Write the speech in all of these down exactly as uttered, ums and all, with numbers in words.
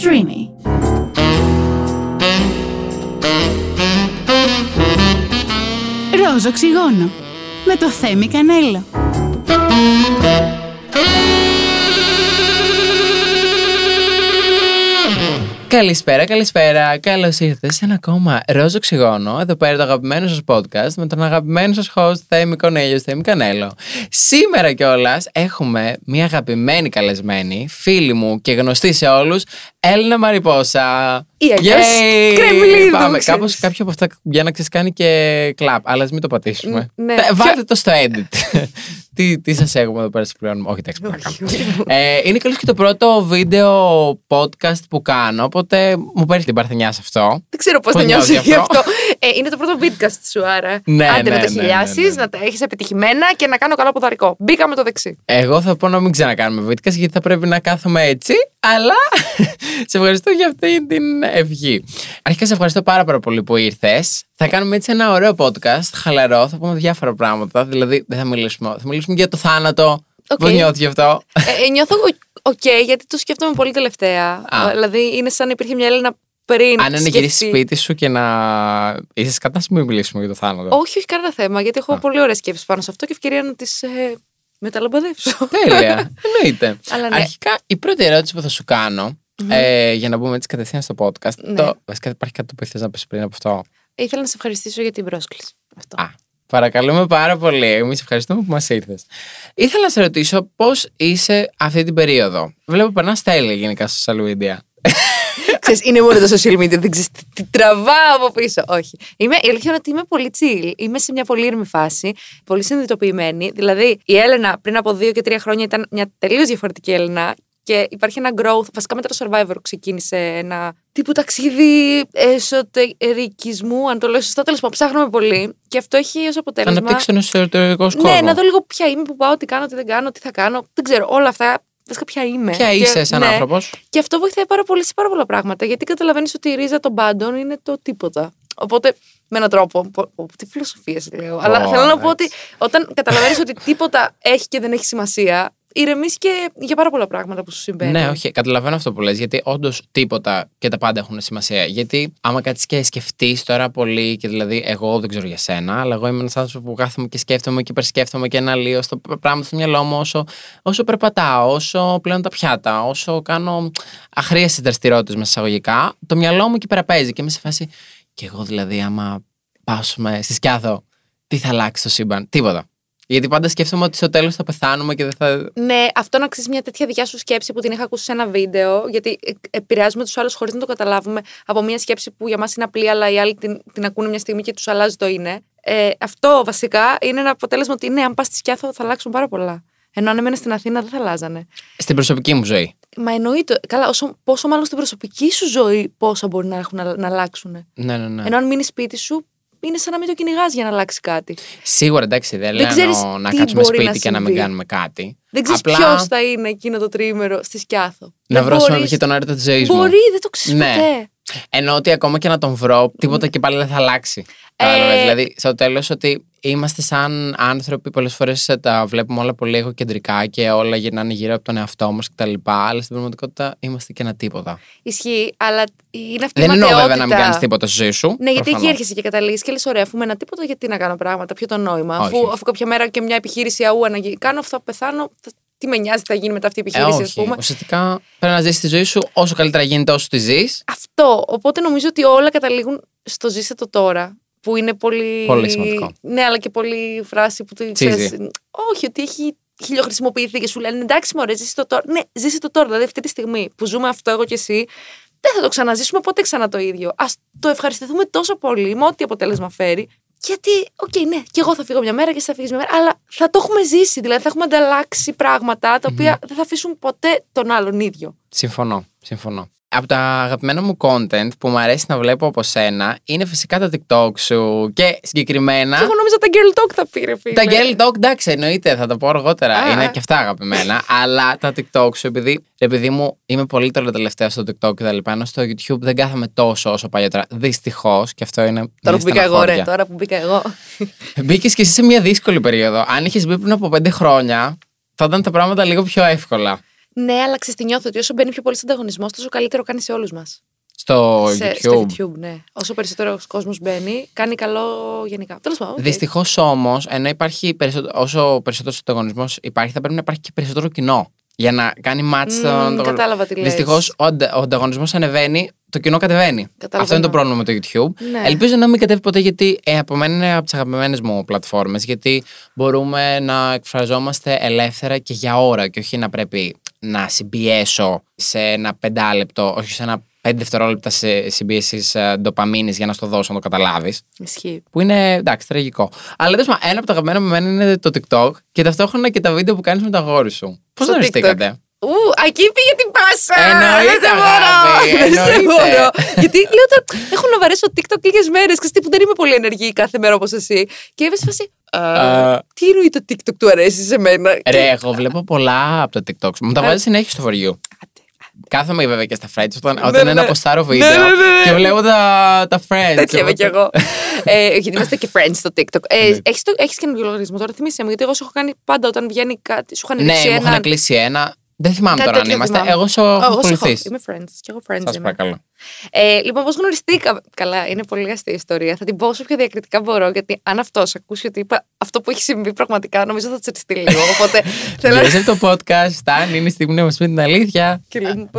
Streamy. Ροζ Οξυγόνο με το Θέμη Κανέλλο. Καλησπέρα, καλησπέρα. Καλώς ήρθες σε ένα ακόμα Ροζ Οξυγόνο. Εδώ πέρα το αγαπημένο σας podcast με τον αγαπημένο σας host Θέμη Κανέλλο, Θέμη Κανέλλο. Σήμερα κιόλας έχουμε μια αγαπημένη καλεσμένη, φίλη μου και γνωστή σε όλους, Έλενα Μαριπόσα. Η Αγιάς Κρεμλίδου. Πάμε. Κάπως κάποιο από αυτά για να ξεσκάνει και κλαπ, αλλά ας μην το πατήσουμε. Ναι. Βάλτε το στο edit. Τι, τι σας έχουμε εδώ πέρα, συμπληρώνουμε. Όχι, εντάξει, πλάκα. ε, είναι καλώς και το πρώτο βίντεο podcast που κάνω, οπότε μου παίρνει την παρθενιά σε αυτό. Δεν ξέρω πώς θα νιώσει γι' αυτό. ε, είναι το πρώτο podcast σου, άρα. Ναι, άντε ναι, να τα χιλιάσεις, ναι, ναι, ναι. να τα έχεις επιτυχημένα και να κάνω καλό ποδαρικό. Μπήκαμε το δεξί. Εγώ θα πω να μην ξανακάνουμε podcast, γιατί θα πρέπει να κάθομαι έτσι, αλλά σε ευχαριστώ για αυτή την ευχή. Αρχικά σε ευχαριστώ πάρα, πάρα πολύ που ήρθες. Θα κάνουμε έτσι ένα ωραίο podcast, χαλαρό, θα πούμε διάφορα πράγματα, δηλαδή δεν θα μιλήσουμε, θα μιλήσουμε για το θάνατο, okay. Πώς νιώθω γι' αυτό. Ε, νιώθω οκ, okay, γιατί το σκέφτομαι πολύ τελευταία, Α. δηλαδή είναι σαν να υπήρχε μια Έλενα πριν. Αν είναι γυρίσεις σπίτι σου και να είσαι κατά, μην μιλήσουμε για το θάνατο. Όχι, όχι κανένα θέμα, γιατί έχω Α. πολύ ωραίες σκέψεις πάνω σε αυτό και ευκαιρία να τις ε, μεταλαμπαδεύσω. Τέλεια, εννοείται. Αλλά ναι. Αρχικά η πρώτη ερώτηση που θα σου κάνω, mm-hmm. ε, για να μπούμε έτσι κατευθείαν στο podcast, ναι. το, βασικά υπάρχει κάτι που θες να πεις πριν από αυτό. Ήθελα να σε ευχαριστήσω για την πρόσκληση. Αυτό. Α, παρακαλούμε πάρα πολύ. Εμείς ευχαριστούμε που μας ήρθες. Ήθελα να σε ρωτήσω πώς είσαι αυτή την περίοδο. Βλέπω περνάς τέλεια γενικά στο social media. Ξέρεις, είναι μόνο το social media, δεν ξέρεις τι τραβάω από πίσω. Όχι. Είμαι, η αλήθεια είναι ότι είμαι πολύ chill. Είμαι σε μια πολύ ήρεμη φάση, πολύ συνειδητοποιημένη. Δηλαδή, η Έλενα πριν από δύο και τρία χρόνια ήταν μια τελείως διαφορετική Έλενα. Και υπάρχει ένα growth, βασικά μετά το Survivor ξεκίνησε ένα τύπου ταξίδι εσωτερικισμού, αν το λέω σωστά, τέλος πάντων ψάχναμε πολύ και αυτό έχει ως αποτέλεσμα... Να αναπτύξω ένα εσωτερικό σκόρπο. Ναι, να δω λίγο ποια είμαι, που πάω, τι κάνω, τι δεν κάνω, τι θα κάνω, δεν ξέρω, όλα αυτά, βασικά ποια είμαι. Ποια και, είσαι σαν ναι, άνθρωπος. Και αυτό βοηθάει πάρα πολύ σε πάρα πολλά πράγματα, γιατί καταλαβαίνεις ότι η ρίζα των πάντων είναι το τίποτα. Οπότε... Με έναν τρόπο. Τι φιλοσοφίες λέω. Oh, αλλά θέλω να πω ότι όταν καταλαβαίνεις ότι τίποτα έχει και δεν έχει σημασία, ηρεμείς και για πάρα πολλά πράγματα που σου συμβαίνουν. Ναι, όχι. Καταλαβαίνω αυτό που λες. Γιατί όντως τίποτα και τα πάντα έχουν σημασία. Γιατί άμα κάτσεις και σκεφτείς τώρα πολύ, και δηλαδή εγώ δεν ξέρω για σένα, αλλά εγώ είμαι ένας άνθρωπος που κάθομαι και σκέφτομαι και υπερσκέφτομαι και αναλύω στο πράγμα στο μυαλό μου όσο, όσο περπατάω, όσο πλένω τα πιάτα, όσο κάνω αχρίαστες δραστηριότητες μέσα εισαγωγικά. Το μυαλό μου εκεί πέρα παίζει και είμαι σε φάση. Και εγώ δηλαδή, άμα πάσουμε στη Σκιάθο, τι θα αλλάξει το σύμπαν, τίποτα. Γιατί πάντα σκέφτομαι ότι στο τέλος θα πεθάνουμε και δεν θα. Ναι, αυτό να ξέρεις μια τέτοια δικιά σου σκέψη που την είχα ακούσει σε ένα βίντεο, γιατί επηρεάζουμε τους άλλους χωρίς να το καταλάβουμε, από μια σκέψη που για μας είναι απλή, αλλά οι άλλοι την, την ακούνε μια στιγμή και τους αλλάζει το είναι. Ε, αυτό βασικά είναι ένα αποτέλεσμα ότι ναι, αν πας στη Σκιάθο θα αλλάξουν πάρα πολλά. Ενώ αν έμενα στην Αθήνα δεν θα αλλάζανε. Στην προσωπική μου ζωή. Μα εννοείται. Καλά, όσο, πόσο μάλλον στην προσωπική σου ζωή, πόσα μπορεί να, έχουν, να, να αλλάξουν. Ναι, ναι, ναι. Ενώ αν μείνει σπίτι σου, είναι σαν να μην το κυνηγάς για να αλλάξει κάτι. Σίγουρα, εντάξει, δεν, δεν λέω να κάτσουμε σπίτι να και να μην κάνουμε κάτι. Δεν ξέρεις απλά... ποιος θα είναι εκείνο το τριήμερο στη Σκιάθο. Να βρω στον αρχή τον έρωτα της ζωής μου. Μπορεί, δεν το ξέρεις ναι. ποτέ. Ενώ ότι ακόμα και να τον βρω, τίποτα και πάλι δεν θα αλλάξει. Ε... Δηλαδή, στο τέλος, ότι είμαστε σαν άνθρωποι, πολλές φορές τα βλέπουμε όλα πολύ εγωκεντρικά και όλα γυρνάνε γύρω από τον εαυτό μας κτλ. Αλλά στην πραγματικότητα είμαστε και ένα τίποτα. Ισχύει, αλλά είναι αυτή η ματαιότητα. Δεν εννοώ βέβαια να μην κάνεις τίποτα στη ζωή σου. Ναι, προφανώς. Γιατί εκεί έρχεσαι και καταλήγεις και λες: ωραία, αφού είμαι ένα τίποτα, γιατί να κάνω πράγματα, ποιο το νόημα. Αφού, αφού κάποια μέρα και μια επιχείρηση αού αναγκή κάνω, θα πεθάνω. Θα... Τι με νοιάζει, τι θα γίνει μετά αυτή η επιχείρηση, ε, ας πούμε. Ουσιαστικά πρέπει να ζήσεις τη ζωή σου όσο καλύτερα γίνεται, όσο τη ζεις. Αυτό. Οπότε νομίζω ότι όλα καταλήγουν στο ζήσε το τώρα. Που είναι πολύ. Πολύ σημαντικό. Ναι, αλλά και πολύ φράση που τη ξέρεις. Όχι, ότι έχει χιλιοχρησιμοποιηθεί και σου λένε εντάξει, μωρέ, ζήσε το τώρα. Ναι, ζήσε το τώρα. Δηλαδή αυτή τη στιγμή που ζούμε αυτό, εγώ και εσύ, δεν θα το ξαναζήσουμε ποτέ ξανά το ίδιο. Ας το ευχαριστηθούμε τόσο πολύ με ό,τι αποτέλεσμα φέρει. Γιατί, οκ, okay, ναι, και εγώ θα φύγω μια μέρα και εσύ θα φύγεις μια μέρα, αλλά θα το έχουμε ζήσει. Δηλαδή θα έχουμε ανταλλάξει πράγματα τα οποία mm. δεν θα αφήσουν ποτέ τον άλλον ίδιο. Συμφωνώ, συμφωνώ. Από τα αγαπημένα μου content που μου αρέσει να βλέπω από σένα είναι φυσικά τα TikTok σου και συγκεκριμένα. Και εγώ νόμιζα τα Girl Talk θα πήρε, φίλε. Τα Girl Talk, εντάξει, εννοείται, θα τα πω αργότερα. Ah. Είναι και αυτά αγαπημένα. Αλλά τα TikTok σου, επειδή, επειδή μου είμαι πολύ τώρα τελευταία στο TikTok και τα λοιπά, ενώ στο YouTube δεν κάθαμε τόσο όσο παλιότερα. Δυστυχώς, και αυτό είναι. Τώρα που μπήκα εγώ, ρε, τώρα που μπήκα εγώ. Μπήκες και εσύ σε μια δύσκολη περίοδο. Αν είχες μπει πριν από πέντε χρόνια, θα ήταν τα πράγματα λίγο πιο εύκολα. Ναι, αλλά ξεστινιώθω ότι όσο μπαίνει πιο πολύ ανταγωνισμό, τόσο καλύτερο κάνει σε όλους μας. Στο, σε, YouTube. στο YouTube, ναι. Όσο περισσότερο κόσμο μπαίνει, κάνει καλό γενικά. Τέλος πάντων. Okay. Δυστυχώς όμως, ενώ υπάρχει περισσότερο, όσο περισσότερος ανταγωνισμός υπάρχει, θα πρέπει να υπάρχει και περισσότερο κοινό. Για να κάνει μάτς. Mm, κατάλαβα τι λες. Δυστυχώς, ο, ο ανταγωνισμός ανεβαίνει, το κοινό κατεβαίνει. Κατάλαβα. Αυτό είναι το πρόβλημα με το YouTube. Ναι. Ελπίζω να μην κατέβει ποτέ, γιατί ε, από μένα είναι από τις αγαπημένες μου πλατφόρμες. Γιατί μπορούμε να εκφραζόμαστε ελεύθερα και για ώρα, και όχι να πρέπει να συμπιέσω σε ένα πεντάλεπτο, όχι σε ένα πέντε δευτερόλεπτα συμπίεσης ντοπαμίνης για να στο δώσω, να το καταλάβεις. Ισχύει. Που είναι εντάξει, τραγικό. Αλλά δεσμα, ένα από τα αγαπημένα με εμένα είναι το TikTok και ταυτόχρονα και τα βίντεο που κάνεις με το αγόρι σου. Πώς γνωριστήκατε? Ου, εκεί πήγε την πάσα! Εννοείται, δεν μπορώ! Δεν μπορώ! Γιατί λέω ότι έχω να βαρέσω TikTok λίγες μέρες και που δεν είμαι πολύ ενεργή κάθε μέρα όπως εσύ. Και έβεσαι φάση. Τι ροή το TikTok του αρέσει σε μένα? Ρε, εγώ βλέπω πολλά από το TikTok. Μου τα βάζει συνέχεια στο φοριού. Κάθομαι βέβαια και στα Friends όταν, ναι, όταν ναι, ένα αποστάρω βίντεο ναι, ναι, ναι. και βλέπω τα, τα Friends. Τέτοια είμαι κι εγώ. ε, γιατί είμαστε και Friends στο TikTok. Ε, έχεις, το, έχεις καινούργιο λογαριασμό τώρα, θυμίσαι μου, γιατί εγώ σου έχω κάνει πάντα όταν βγαίνει κάτι. Σου είχαν ναι, κλείσει ένα. Ναι, μου είχαν κλείσει ένα. Δεν θυμάμαι τώρα αν είμαστε. Θυμάμαι. Εγώ σου έχω κολληθείς. Είμαι Friends. Και εγώ Friends. Σας παρακαλώ. Ε, λοιπόν, πώς γνωριστήκαμε? Καλά, είναι πολύ αστεία ιστορία. Θα την πω όσο πιο διακριτικά μπορώ, γιατί αν αυτός ακούσει ότι είπα αυτό που έχει συμβεί πραγματικά, νομίζω θα τσεριστεί λίγο. Οπότε. Τελειώσαμε το podcast. Αν είναι η στιγμή να μας πει την αλήθεια.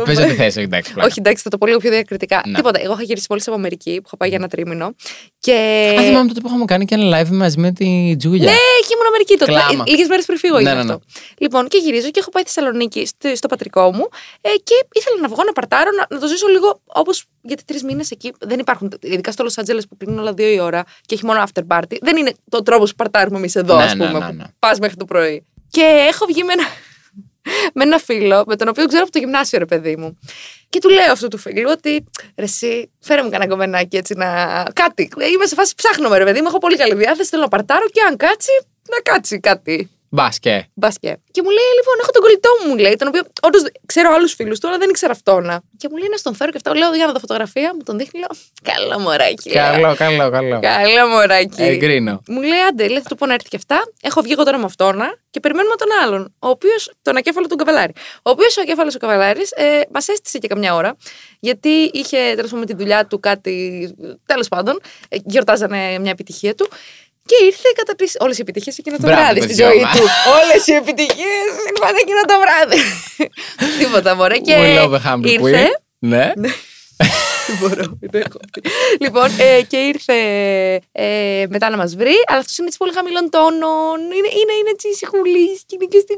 Πες ό,τι θες, εντάξει. Όχι, εντάξει, θα το πω λίγο πιο διακριτικά. Τίποτα. Εγώ είχα γυρίσει πολύ από Αμερική που είχα πάει για ένα τρίμηνο. Και. Α, θυμάμαι τότε που είχαμε κάνει και ένα live μαζί με τη Τζούλια. Ναι, και ήμουν Αμερική τότε. Λίγες μέρες πριν φύγω ήταν αυτό. Λοιπόν, και γυρίζω και έχω πάει Θεσσαλονίκη στο πατρικό μου και ήθελα να βγω να παρτάρω, να το ζήσω λίγο όπω. Γιατί τρεις μήνες εκεί δεν υπάρχουν. Ειδικά στο Λος Άντζελες που κλείνουν όλα δύο η ώρα και έχει μόνο after party. Δεν είναι το τρόπο που παρτάρουμε εμείς εδώ, ναι, ας πούμε. Ναι, ναι, ναι. Πας μέχρι το πρωί. Και έχω βγει με ένα, με ένα φίλο, με τον οποίο ξέρω από το γυμνάσιο, ρε παιδί μου. Και του λέω αυτού του φίλου ότι ρε, εσύ, φέρε μου κανένα κομμενάκι έτσι να. Κάτι. Είμαι σε φάση ψάχνομαι, ρε παιδί μου. Έχω πολύ καλή διάθεση. Θέλω να παρτάρω και αν κάτσει, να κάτσει κάτι. Μπάσκε. Μπάσκε. Και μου λέει, λοιπόν, έχω τον κολλητό μου, μου λέει, τον οποίο όντως ξέρω άλλους φίλους του, αλλά δεν ήξερα αυτόνα. Και μου λέει, να στον φέρω και αυτά. Λέω, για να δω φωτογραφία, μου τον δείχνει, λέω, καλό μωράκι. Καλό, καλό, καλό. Καλό μωράκι. Εγκρίνω. Μου λέει, άντε, λέει, θα του πω να έρθει και αυτά. Έχω βγει εγώ τώρα με αυτόνα και περιμένουμε τον άλλον, ο οποίος, τον ακέφαλο τον Καβαλάρη. Ο οποίος ο ακέφαλος ο Καβαλάρης ε, μας έστησε και καμιά ώρα, γιατί είχε τέλος πάντων τη δουλειά του κάτι, τέλος πάντων, γιορτάζανε μια επιτυχία του. Και ήρθε κατά τις όλες οι επιτυχίες εκείνο το Μπράβο, βράδυ στη ζωή του. Όλες οι επιτυχίες ήρθαν εκείνο το βράδυ. Τίποτα, μωρέ. Και ήρθε. Ναι. Δεν μπορώ. Λοιπόν, ε, και ήρθε ε, μετά να μας βρει. Αλλά αυτός είναι έτσι πολύ χαμηλών τόνων. Είναι, είναι, είναι έτσι σιχουλής. Και είναι και στην...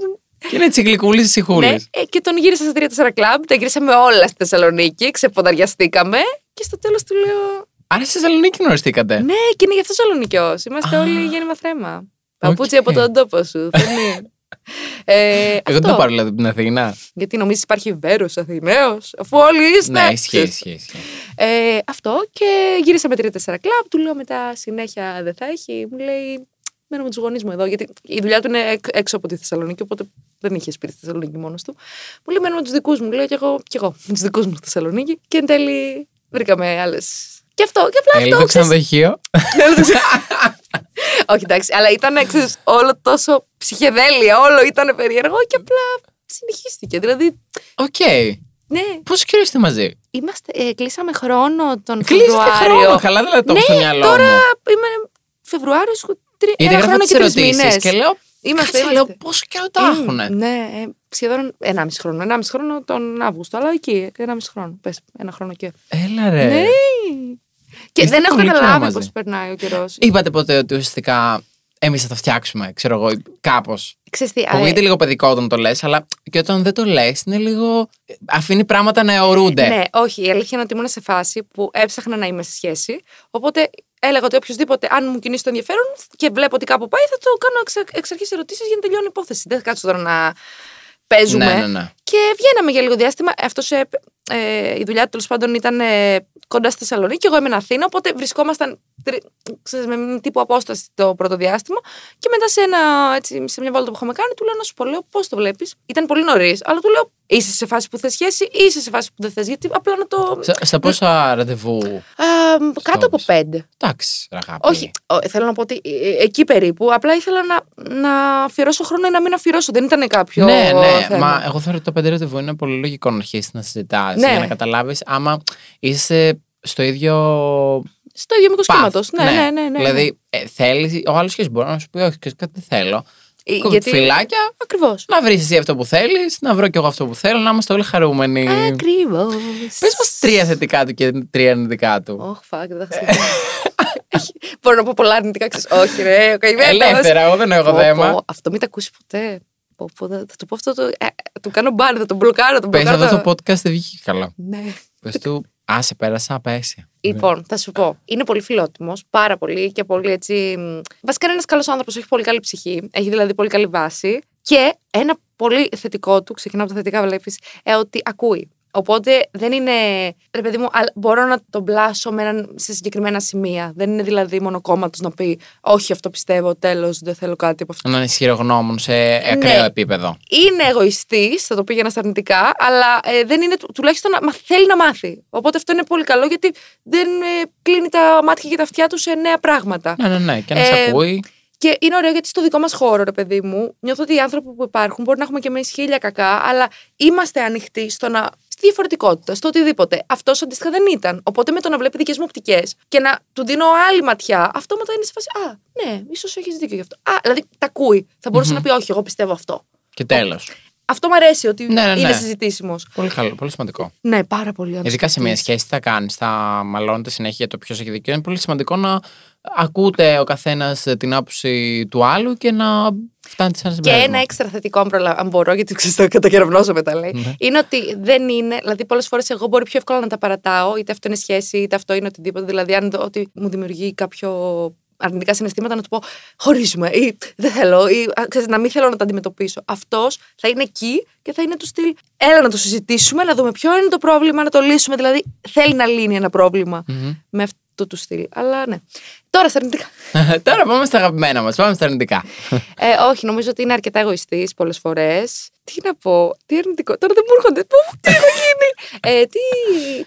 Και είναι τσιγλικούλης σιχούλης. Ναι, ε, και τον γύρισα σε τρία τέσσερα κλαμπ. Τα γύρισαμε όλα στη Θεσσαλονίκη. Ξεποδαριαστήκαμε. Και στο τέλος του λέω... Άρα στη Θεσσαλονίκη γνωριστήκατε. Ναι, και είναι γι' αυτό Θεσσαλονικιός. Είμαστε ah, όλοι γέννημα θρέμα. Παπούτσι okay. από τον τόπο σου. ε, Εγώ δεν το πάρω δηλαδή από την Αθήνα. Γιατί νομίζεις υπάρχει βέρος Αθηναίος, αφού όλοι είστε. Ναι, ισχύει, ισχύει. Ε, αυτό και γύρισα με τρία τέσσερα κλαμπ. Του λέω μετά συνέχεια δεν θα έχει. Μου λέει μένω με τους γονείς μου εδώ. Γιατί η δουλειά του είναι έξω από τη Θεσσαλονίκη, οπότε δεν είχε σπίτι στη Θεσσαλονίκη μόνος του. Μου λέει μένω με τους δικούς μου. Λέω κι εγώ, κι εγώ με τους δικούς μου στη Θεσσαλονίκη. Και εν τέλει βρήκαμε άλλες. Και αυτό, και απλά αυτό. Έλειπε ξενοδοχείο. Όχι, εντάξει, αλλά ήταν όλο τόσο ψυχεδέλεια, όλο ήταν περίεργο και απλά συνεχίστηκε. Δηλαδή. Οκ. Πόσο καιρό είστε μαζί? Κλείσαμε χρόνο τον Φεβρουάριο. Κλείσατε χρόνο, καλά δεν το έχω στο μυαλό μου. Τώρα είμαι Φεβρουάριο, ένα χρόνο και τρεις μήνες. Και λέω, πόσο καιρό τα έχουνε. Ναι, σχεδόν ενάμιση χρόνο. ενάμιση χρόνο τον Αύγουστο, αλλά εκεί, ενάμιση χρόνο. Πες, ένα χρόνο και. Έλα ρε. Ναι. Και δεν έχω καταλάβει πώς περνάει ο καιρός. Είπατε ποτέ ότι ουσιαστικά εμείς θα τα φτιάξουμε, ξέρω εγώ, κάπως. Ακούγεται λίγο παιδικό όταν το λες, αλλά και όταν δεν το λες, είναι λίγο. Αφήνει πράγματα να αιωρούνται. Ναι, όχι. Η αλήθεια είναι ότι ήμουν σε φάση που έψαχνα να είμαι σε σχέση. Οπότε έλεγα ότι οποιοδήποτε, αν μου κινήσει το ενδιαφέρον και βλέπω ότι κάπου πάει, θα το κάνω εξ αρχής ερωτήσεις για να τελειώνει η υπόθεση. Δεν θα κάτσω τώρα να παίζουμε. Ναι, ναι, ναι. Και βγαίναμε για λίγο διάστημα. Αυτός, ε, ε, η δουλειά του τέλος πάντων ήταν. Ε, κοντά στη Θεσσαλονίκη και εγώ έμενα Αθήνα, οπότε βρισκόμασταν ξέρεις, με τύπου απόσταση το πρώτο διάστημα και μετά σε, ένα, έτσι, σε μια βόλτα που είχαμε κάνει του λέω να σου πω, λέω, πώς το βλέπεις? Ήταν πολύ νωρίς, αλλά του λέω Είσαι σε φάση που θες σχέση ή είσαι σε φάση που δεν θες, γιατί απλά να το. Στα, στα πόσα ραντεβού. Uh, κάτω από πέντε. Εντάξει, αγάπη. Όχι, θέλω να πω ότι εκεί περίπου. Απλά ήθελα να, να αφιερώσω χρόνο ή να μην αφιερώσω. Δεν ήταν κάποιο. Ναι, ναι. Θέμα. Μα εγώ θεωρώ ότι το πέντε ραντεβού είναι πολύ λογικό να αρχίσει να συζητάς. Ναι. Για να καταλάβεις άμα είσαι στο ίδιο. Στο ίδιο μήκος κύματος. Ναι, ναι, ναι, ναι, ναι. Δηλαδή ε, θέλει. Ο άλλος και μπορεί να σου πει: όχι, κάτι δεν θέλω. Γιατί... Φιλάκια, ακριβώς. Να βρεις εσύ αυτό που θέλεις, να βρω κι εγώ αυτό που θέλω, να είμαστε όλοι χαρούμενοι. Ακριβώς. Πες μας τρία θετικά του και τρία αρνητικά του. Ωχ, φάκ, δεν θα ξεχωρίσω. Μπορώ να πω πολλά αρνητικά, ξέρεις. Όχι, ρε, ο καημένος. Ελεύθερα, εγώ δεν έχω θέμα. Αυτό μην τα ακούσει ποτέ. Θα του πω αυτό, του κάνω μπάρ, θα τον μπλοκάρω. Πες αυτό το podcast δεν βγήκε καλά. Ναι. Πες του. Α, σε πέρασα, πέσει. Λοιπόν, θα σου πω. Είναι πολύ φιλότιμος, πάρα πολύ και πολύ έτσι. Βασικά είναι ένας καλός άνθρωπος, έχει πολύ καλή ψυχή, έχει δηλαδή πολύ καλή βάση. Και ένα πολύ θετικό του, ξεκινάω από τα θετικά, βλέπεις, ε, ότι ακούει. Οπότε δεν είναι. Ρε παιδί μου, μπορώ να τον πλάσω με έναν σε συγκεκριμένα σημεία. Δεν είναι δηλαδή μονοκόμματος να πει: όχι, αυτό πιστεύω, τέλος, δεν θέλω κάτι από αυτό. Να είναι ισχυρογνώμων σε ακραίο ναι, επίπεδο. Είναι εγωιστής, θα το πήγαινα στα αρνητικά, αλλά ε, δεν είναι τουλάχιστον να θέλει να μάθει. Οπότε αυτό είναι πολύ καλό, γιατί δεν ε, κλείνει τα μάτια και τα αυτιά του σε νέα πράγματα. Ναι, ναι, ναι, και να ε, σε ακούει. Και είναι ωραίο γιατί στο δικό μας χώρο, ρε παιδί μου, νιώθω ότι οι άνθρωποι που υπάρχουν μπορεί να έχουμε και εμείς χίλια κακά, αλλά είμαστε ανοιχτοί στο να. Στη διαφορετικότητα, στο οτιδήποτε. Αυτός αντίστοιχα δεν ήταν. Οπότε με το να βλέπει δικές μου οπτικές και να του δίνω άλλη ματιά, αυτό μετά είναι σε φάση. Α, ναι, ίσως έχεις δίκιο γι' αυτό. Α, δηλαδή τα ακούει. Θα μπορούσε mm-hmm. να πει: όχι, εγώ πιστεύω αυτό. Και τέλος. Αυτό μου αρέσει ότι ναι, ναι, ναι. είναι συζητήσιμος. Πολύ καλό, πολύ σημαντικό. Ναι, πάρα πολύ. Ειδικά σε μια σχέση, θα κάνεις, θα μαλώνετε συνέχεια το ποιος έχει δίκιο. Είναι πολύ σημαντικό να ακούτε ο καθένας την άποψη του άλλου και να φτάνετε σε ένα συμπέρασμα. Και ένα έξτρα θετικό, αν μπορώ, γιατί ξέρεις το κατακεραυνώσω μετά, λέει, ναι. είναι ότι δεν είναι, δηλαδή πολλές φορές εγώ μπορεί πιο εύκολα να τα παρατάω, είτε αυτό είναι σχέση, είτε αυτό είναι οτιδήποτε. Δηλαδή, αν δω ότι μου δημιουργεί κάποιο. Αρνητικά συναισθήματα να του πω χωρίζουμε ή δεν θέλω ή ξέρεις, να μην θέλω να τα αντιμετωπίσω. Αυτός θα είναι εκεί και θα είναι του στυλ έλα να το συζητήσουμε, να δούμε ποιο είναι το πρόβλημα, να το λύσουμε. Δηλαδή θέλει να λύνει ένα πρόβλημα mm-hmm. με αυτό του στυλ. Αλλά ναι. Τώρα στα αρνητικά. Τώρα πάμε στα αγαπημένα μας. Πάμε στα αρνητικά. ε, όχι, νομίζω ότι είναι αρκετά εγωιστής πολλές φορές. Τι να πω, τι αρνητικό. Τώρα δεν μου έρχονται. Τι έχω γίνει. Ε, τι,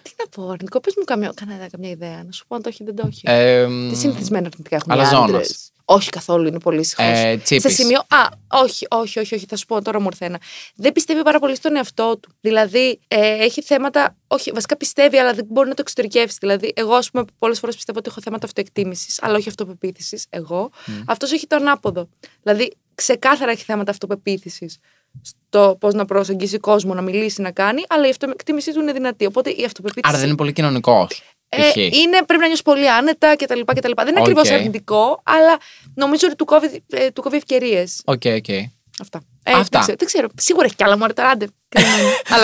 τι να πω, αρνητικό. Πες μου καμιά, κανένα, καμιά ιδέα. Να σου πω αν το έχει ή δεν το έχει. Ε, τι συνηθισμένα αρνητικά έχουν οι άντρες. Όχι καθόλου, είναι πολύ συχνός. Ε, σε σημείο. Α, όχι, όχι, όχι, όχι. Θα σου πω τώρα μου ήρθε ένα. Δεν πιστεύει πάρα πολύ στον εαυτό του. Δηλαδή ε, έχει θέματα. Όχι, βασικά πιστεύει, αλλά δεν μπορεί να το εξωτερικεύσει. Δηλαδή, εγώ, ας πούμε, πολλές φορές πιστεύω ότι έχω θέματα αυτοεκτίμησης, αλλά όχι αυτοπεποίθησης. Εγώ. Mm. Αυτός έχει το ανάποδο. Δηλαδή, ξεκάθαρα έχει θέματα αυτοπεποίθησης. Στο πώς να προσεγγίσει κόσμο, να μιλήσει, να κάνει, αλλά η αυτοεκτίμησή του είναι δυνατή. Οπότε η αυτοπεποίθηση. Άρα δεν είναι πολύ κοινωνικός. Ε, είναι, πρέπει να νιώσει πολύ άνετα κτλ. κτλ. Δεν είναι okay. ακριβώς αρνητικό, αλλά νομίζω ότι του κόβει, ε, του κόβει ευκαιρίες. Οκ, okay, οκ. Okay. Αυτά. Ε, Αυτά. Δεν ξέρω, δεν ξέρω. Σίγουρα έχει κι άλλα μωρέ τα ράντε.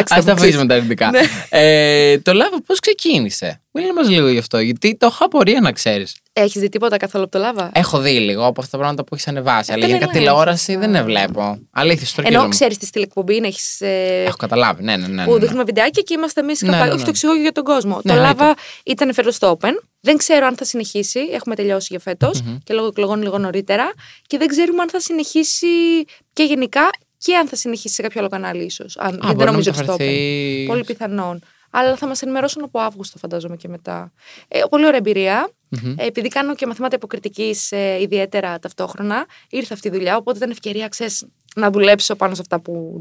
Ας τα αφήσουμε τα αρνητικά. ε, το Λάβα πώς ξεκίνησε. Μίλα μας λίγο γι' αυτό, γιατί το έχω απορία να ξέρεις. Έχεις δει τίποτα καθόλου από το Λάβα. Έχω δει λίγο από αυτά τα πράγματα που έχεις ανεβάσει. Αλλά για τηλεόραση δεν βλέπω. Αλήθεια, στο κείμενο. Ενώ ξέρεις τη τηλεκπομπή είναι. Έχεις, ε... Έχω καταλάβει. Ναι, ναι, ναι, ναι. Που δείχνουμε βιντεάκια και είμαστε εμείς. Ναι, ναι, ναι. Όχι, το εξηγώ για τον κόσμο. Ναι, το ναι, Λάβα ήταν φέτος στο Open. Δεν ξέρω αν θα συνεχίσει. Έχουμε τελειώσει για φέτος mm-hmm. και λόγω εκλογών λίγο νωρίτερα. Και δεν ξέρουμε αν θα συνεχίσει και γενικά και αν θα συνεχίσει σε κάποιο άλλο κανάλι, ίσως. Αν δεν νομίζω στο Open. Πολύ πιθανόν. Αλλά θα μας ενημερώσουν από Αύγουστο, φαντάζομαι, και μετά. Ε, πολύ ωραία εμπειρία. Mm-hmm. Ε, επειδή κάνω και μαθήματα υποκριτικής ε, ιδιαίτερα ταυτόχρονα, ήρθε αυτή η δουλειά. Οπότε ήταν ευκαιρία, ξέρεις, να δουλέψω πάνω σε αυτά που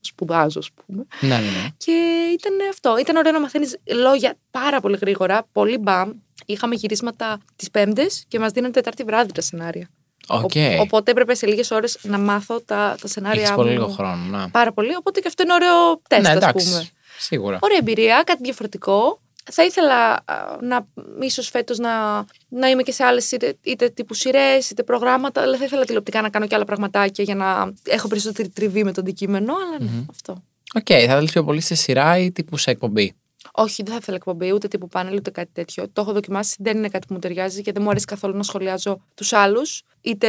σπουδάζω, ας πούμε. Ναι, ναι, ναι. Και ήταν αυτό. Ήταν ωραίο να μαθαίνεις λόγια πάρα πολύ γρήγορα, πολύ μπαμ. Είχαμε γυρίσματα τις Πέμπτες και μας δίνανε Τετάρτη βράδυ τα σενάρια. Okay. Ο, οπότε έπρεπε σε λίγες ώρες να μάθω τα, τα σενάρια. Έχεις πολύ λίγο χρόνο. Ναι. Πάρα πολύ. Οπότε και αυτό είναι ωραίο τεστ, ναι, ας πούμε. Σίγουρα. Ωραία εμπειρία, κάτι διαφορετικό. Θα ήθελα να, ίσως φέτος να, να είμαι και σε άλλες είτε, είτε τύπου σειρές, είτε προγράμματα, αλλά θα ήθελα τηλεοπτικά να κάνω και άλλα πραγματάκια για να έχω περισσότερη τριβή με το αντικείμενο, αλλά ναι, mm-hmm. αυτό. Οκ, okay, θα ήθελα πιο πολύ σε σειρά ή τύπου σε εκπομπή. Όχι, δεν θα ήθελα εκπομπή, ούτε τύπου πάνελ, ούτε κάτι τέτοιο. Το έχω δοκιμάσει, δεν είναι κάτι που μου ταιριάζει και δεν μου αρέσει καθόλου να σχολιάζω τους άλλους, είτε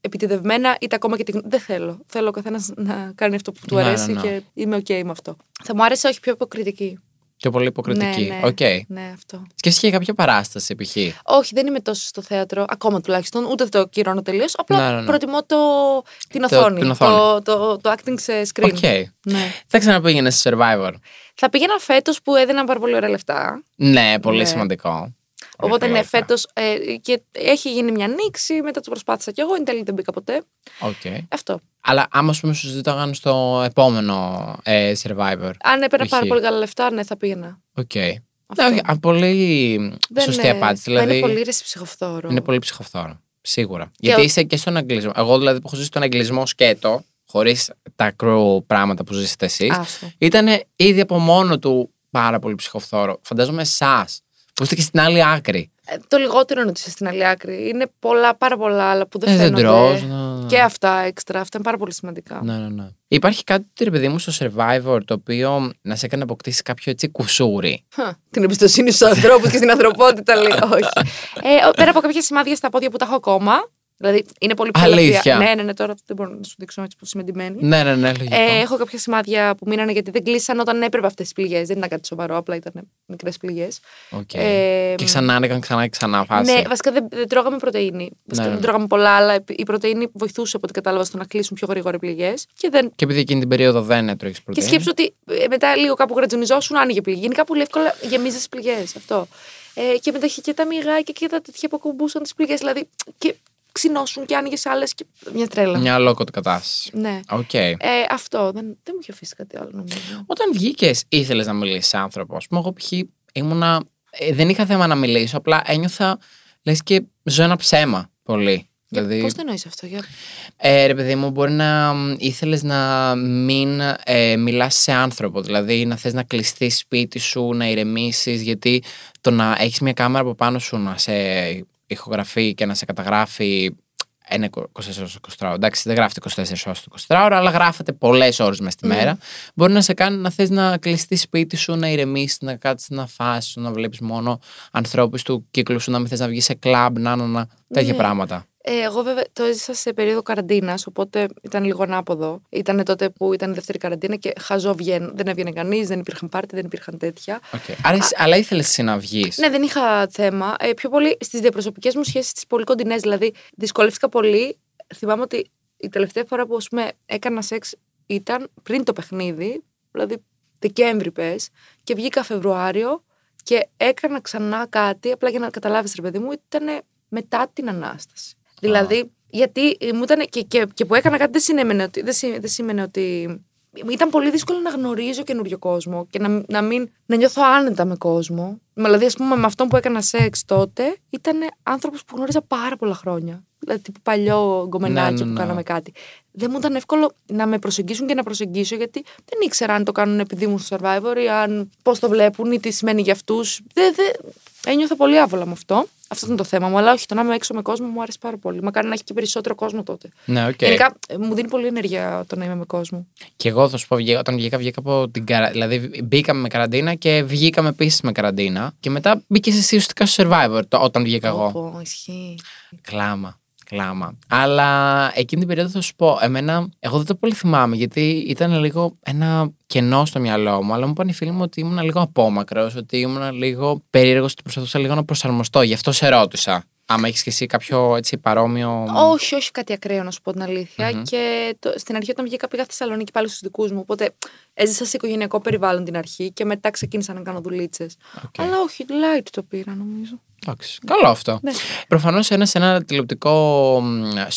επιτηδευμένα, είτε ακόμα και την. Δεν θέλω. Θέλω ο καθένας να κάνει αυτό που του αρέσει να, να, να. Και είμαι οκ okay με αυτό. Θα μου άρεσε όχι πιο υποκριτική. Και πολύ υποκριτική. Ναι, ναι, okay. ναι, αυτό. Σκέφτηκε κάποια παράσταση, π.χ. Όχι, δεν είμαι τόσο στο θέατρο, ακόμα τουλάχιστον, ούτε αυτό κυρώνω τελείως. Απλά ναι, ναι. προτιμώ το, την οθόνη, το, το, το, το acting σε screen. Okay. Ναι. Θα ξαναπήγαινε σε Survivor. Θα πήγαινα φέτος που έδιναν πάρα πολύ ωραία λεφτά. Ναι, πολύ ναι. σημαντικό. Οπότε ναι, φέτος ε, και έχει γίνει μια νήξη, μετά το προσπάθησα κι εγώ, εν τέλει δεν μπήκα ποτέ. Okay. Αυτό. Αλλά άμα σου ζητάγαν στο επόμενο ε, Survivor. Αν έπαιρνα πάρα πολύ καλά λεφτά, ναι, θα πήγαινα. Οκ. Okay. Ναι, πολύ δεν σωστή είναι, απάντηση. Δηλαδή, είναι πολύ ψυχοφθόρο. Είναι πολύ ψυχοφθόρο. Σίγουρα. Και γιατί ο... είσαι και στον αγγλισμό. Εγώ δηλαδή που έχω ζήσει στον αγγλισμό σκέτο, χωρίς τα crew πράγματα που ζήσετε εσείς, ήταν ήδη από μόνο του πάρα πολύ ψυχοφθόρο. Φαντάζομαι εσάς. Που είστε και στην άλλη άκρη. Ε, το λιγότερο είναι ότι είσαι στην άλλη άκρη. Είναι πολλά, πάρα πολλά άλλα που δεν ε, φαίνονται. Τρός, ναι, ναι. Και αυτά έξτρα. Αυτά είναι πάρα πολύ σημαντικά. Ναι, ναι, ναι. Υπάρχει κάτι, ρε παιδί μου, στο Survivor το οποίο να σε έκανε να αποκτήσει κάποιο έτσι κουσούρι. Την εμπιστοσύνη στους ανθρώπους και στην ανθρωπότητα, λέει. Όχι. Ε, πέρα από κάποια σημάδια στα πόδια που τα έχω ακόμα. Δηλαδή είναι πολύ πιο αλήθεια. Ναι, ναι, ναι, τώρα δεν μπορώ να σου δείξω έτσι που σημαντημένη. Ναι, ναι, ναι, λογικό. Ε, έχω κάποια σημάδια που μείνανε γιατί δεν κλείσαν όταν έπρεπε αυτές τις πληγές. Δεν ήταν κάτι σοβαρό, απλά ήταν μικρές πληγές. Okay. Ε, και ξανά έκαναν ξανά και ξανά φάση. Ναι, βασικά δεν, δεν τρώγαμε πρωτεΐνη. Βασικά ναι, δεν τρώγαμε πολλά, αλλά η πρωτεΐνη βοηθούσε από ό,τι κατάλαβα στο να κλείσουν πιο γρήγορα πληγές. Και, δεν... και επειδή εκείνη την περίοδο δεν έτρωγες πρωτεΐνη. Και σκέψου ότι μετά λίγο κάπου γρατζουνιζόσουν, άνοιγε πληγή. Είναι κάπου εύκολα γεμίζες πληγές. Αυτό. Ε, και μετά είχε και τα μυγάκια και τα τέτοια που ακουμπούσαν τις πληγές. Δηλαδή. Και... ξυνώσουν και άνοιγες άλλες και μια τρέλα. Μια ολόκληρη κατάσταση. Ναι. Okay. Ε, αυτό. Δεν, δεν μου είχε αφήσει κάτι άλλο νομίζω. Όταν βγήκες, ήθελες να μιλήσεις άνθρωπο. Ας πούμε, εγώ π.χ. ήμουνα. Ε, δεν είχα θέμα να μιλήσω. Απλά ένιωθα. Λες και ζω ένα ψέμα πολύ. Δηλαδή, πώς το εννοείς αυτό, για... ε, ρε παιδί μου, μπορεί να ήθελες να μην ε, μιλάς σε άνθρωπο. Δηλαδή να θες να κλειστείς σπίτι σου, να ηρεμήσεις. Γιατί το να έχεις μια κάμερα από πάνω σου να σε. Ηχογραφεί και να σε καταγράφει ένα είκοσι τέσσερις ώρες είκοσι τέσσερις ώρες. Εντάξει, δεν γράφεται είκοσι τέσσερις ώρες είκοσι τέσσερις ώρες, αλλά γράφεται πολλές ώρες μες τη μέρα. Mm. Μπορεί να σε κάνει να θες να κλειστείς σπίτι σου, να ηρεμήσεις, να κάτσεις να φας, να βλέπεις μόνο ανθρώπους του κύκλου σου, να μην θες να βγεις σε κλαμπ, να, να, να τέτοια yeah. πράγματα. Ε, εγώ βέβαια το έζησα σε περίοδο καραντίνας, οπότε ήταν λίγο ανάποδο. Ήταν τότε που ήταν η δεύτερη καραντίνα και χαζό βγαίνω. Δεν έβγαινε κανείς, δεν υπήρχαν πάρτι, δεν υπήρχαν τέτοια. Okay. Άρα, Α, αλλά ήθελες εσύ να βγεις. Ναι, δεν είχα θέμα. Ε, πιο πολύ στις διαπροσωπικές μου σχέσεις, τις πολύ κοντινές. Δηλαδή, δυσκολεύτηκα πολύ. Θυμάμαι ότι η τελευταία φορά που ας πούμε, έκανα σεξ ήταν πριν το παιχνίδι, δηλαδή Δεκέμβρη πες, και βγήκα Φεβρουάριο και έκανα ξανά κάτι. Απλά για να καταλάβεις, ρε παιδί μου, ήταν μετά την Ανάσταση. Δηλαδή, γιατί μου ήταν και, και, και που έκανα κάτι δεν σήμαινε ότι, δεν σήμαινε ότι ήταν πολύ δύσκολο να γνωρίζω καινούριο κόσμο και να, να μην να νιώθω άνετα με κόσμο. Δηλαδή, ας πούμε, με αυτόν που έκανα σεξ τότε ήταν άνθρωπος που γνώριζα πάρα πολλά χρόνια. Δηλαδή, τύπου παλιό γκομενάκι ναι, ναι. που κάναμε κάτι. Δεν μου ήταν εύκολο να με προσεγγίσουν και να προσεγγίσω, γιατί δεν ήξερα αν το κάνουν επειδή ήμουν στο Survivor ή αν πώς το βλέπουν ή τι σημαίνει για αυτούς. Δεν, δεν... ένιωθα πολύ άβολα με αυτό. Αυτό ήταν το θέμα μου, αλλά όχι το να είμαι έξω με κόσμο μου άρεσε πάρα πολύ. Μακάρι να έχει και περισσότερο κόσμο τότε. Ναι, okay. Γενικά μου δίνει πολύ ενέργεια το να είμαι με κόσμο. Και εγώ θα σου πω, όταν βγήκα, βγήκα από την καραντίνα. Δηλαδή, μπήκαμε με καραντίνα και βγήκαμε επίσης με καραντίνα. Και μετά μπήκε εσύ ουσιαστικά στο Survivor το, όταν βγήκα εγώ. Όπω, ισχύει. Κλάμα. Κλάμα. Αλλά εκείνη την περίοδο θα σου πω, εμένα, εγώ δεν το πολύ θυμάμαι, γιατί ήταν λίγο ένα κενό στο μυαλό μου. Αλλά μου είπαν οι φίλοι μου ότι ήμουν λίγο απόμακρος, ότι ήμουν λίγο περίεργος, ότι προσπαθούσα λίγο να προσαρμοστώ. Γι' αυτό σε ρώτησα. Άμα έχεις και εσύ κάποιο έτσι παρόμοιο. Όχι, όχι κάτι ακραίο, να σου πω την αλήθεια. Mm-hmm. Και το, στην αρχή, όταν βγήκα, πήγα στη Θεσσαλονίκη πάλι στους δικούς μου. Οπότε έζησα σε οικογενειακό περιβάλλον την αρχή και μετά ξεκίνησα να κάνω δουλίτσες. Okay. Αλλά όχι, light το πήρα, νομίζω. Εντάξει, καλό αυτό. Ναι. Προφανώς ένα σε ένα τηλεοπτικό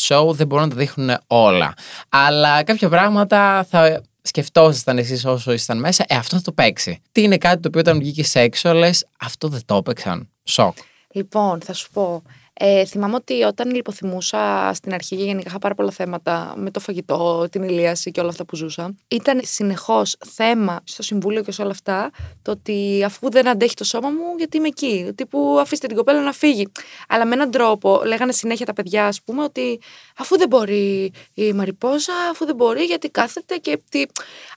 show δεν μπορούν να τα δείχνουν όλα. Αλλά κάποια πράγματα θα σκεφτόσασταν εσείς όσο ήσασταν μέσα, ε, αυτό θα το παίξει. Τι είναι κάτι το οποίο όταν βγήκες έξω, λες, αυτό δεν το έπαιξαν. Σοκ. Λοιπόν, θα σου πω. Ε, θυμάμαι ότι όταν λιποθυμούσα στην αρχή και γενικά είχα πάρα πολλά θέματα με το φαγητό, την ηλίαση και όλα αυτά που ζούσα, ήταν συνεχώς θέμα στο συμβούλιο και σε όλα αυτά το ότι αφού δεν αντέχει το σώμα μου, γιατί είμαι εκεί. Τύπου αφήστε την κοπέλα να φύγει. Αλλά με έναν τρόπο λέγανε συνέχεια τα παιδιά, ας πούμε, ότι αφού δεν μπορεί η Μαριπόσα, αφού δεν μπορεί, γιατί κάθεται και. Τι...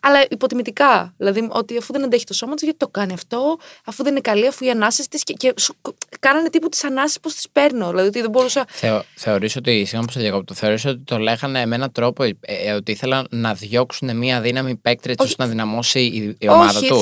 Αλλά υποτιμητικά. Δηλαδή ότι αφού δεν αντέχει το σώμα της, γιατί το κάνει αυτό, αφού δεν είναι καλή, αφού οι ανάσεις της. Και, και... κάνανε τύπου τις ανάσεις πώς τις παίρνω. επόμενο. Δηλαδή ότι δεν μπορούσα. Θεω, θεωρείς ότι. Συγγνώμη που διακόπτω. Θεωρείς ότι το λέγανε με έναν τρόπο ε, ε, ότι ήθελαν να διώξουν μια δύναμη παίκτρια έτσι ώστε να δυναμώσει η, η ομάδα του.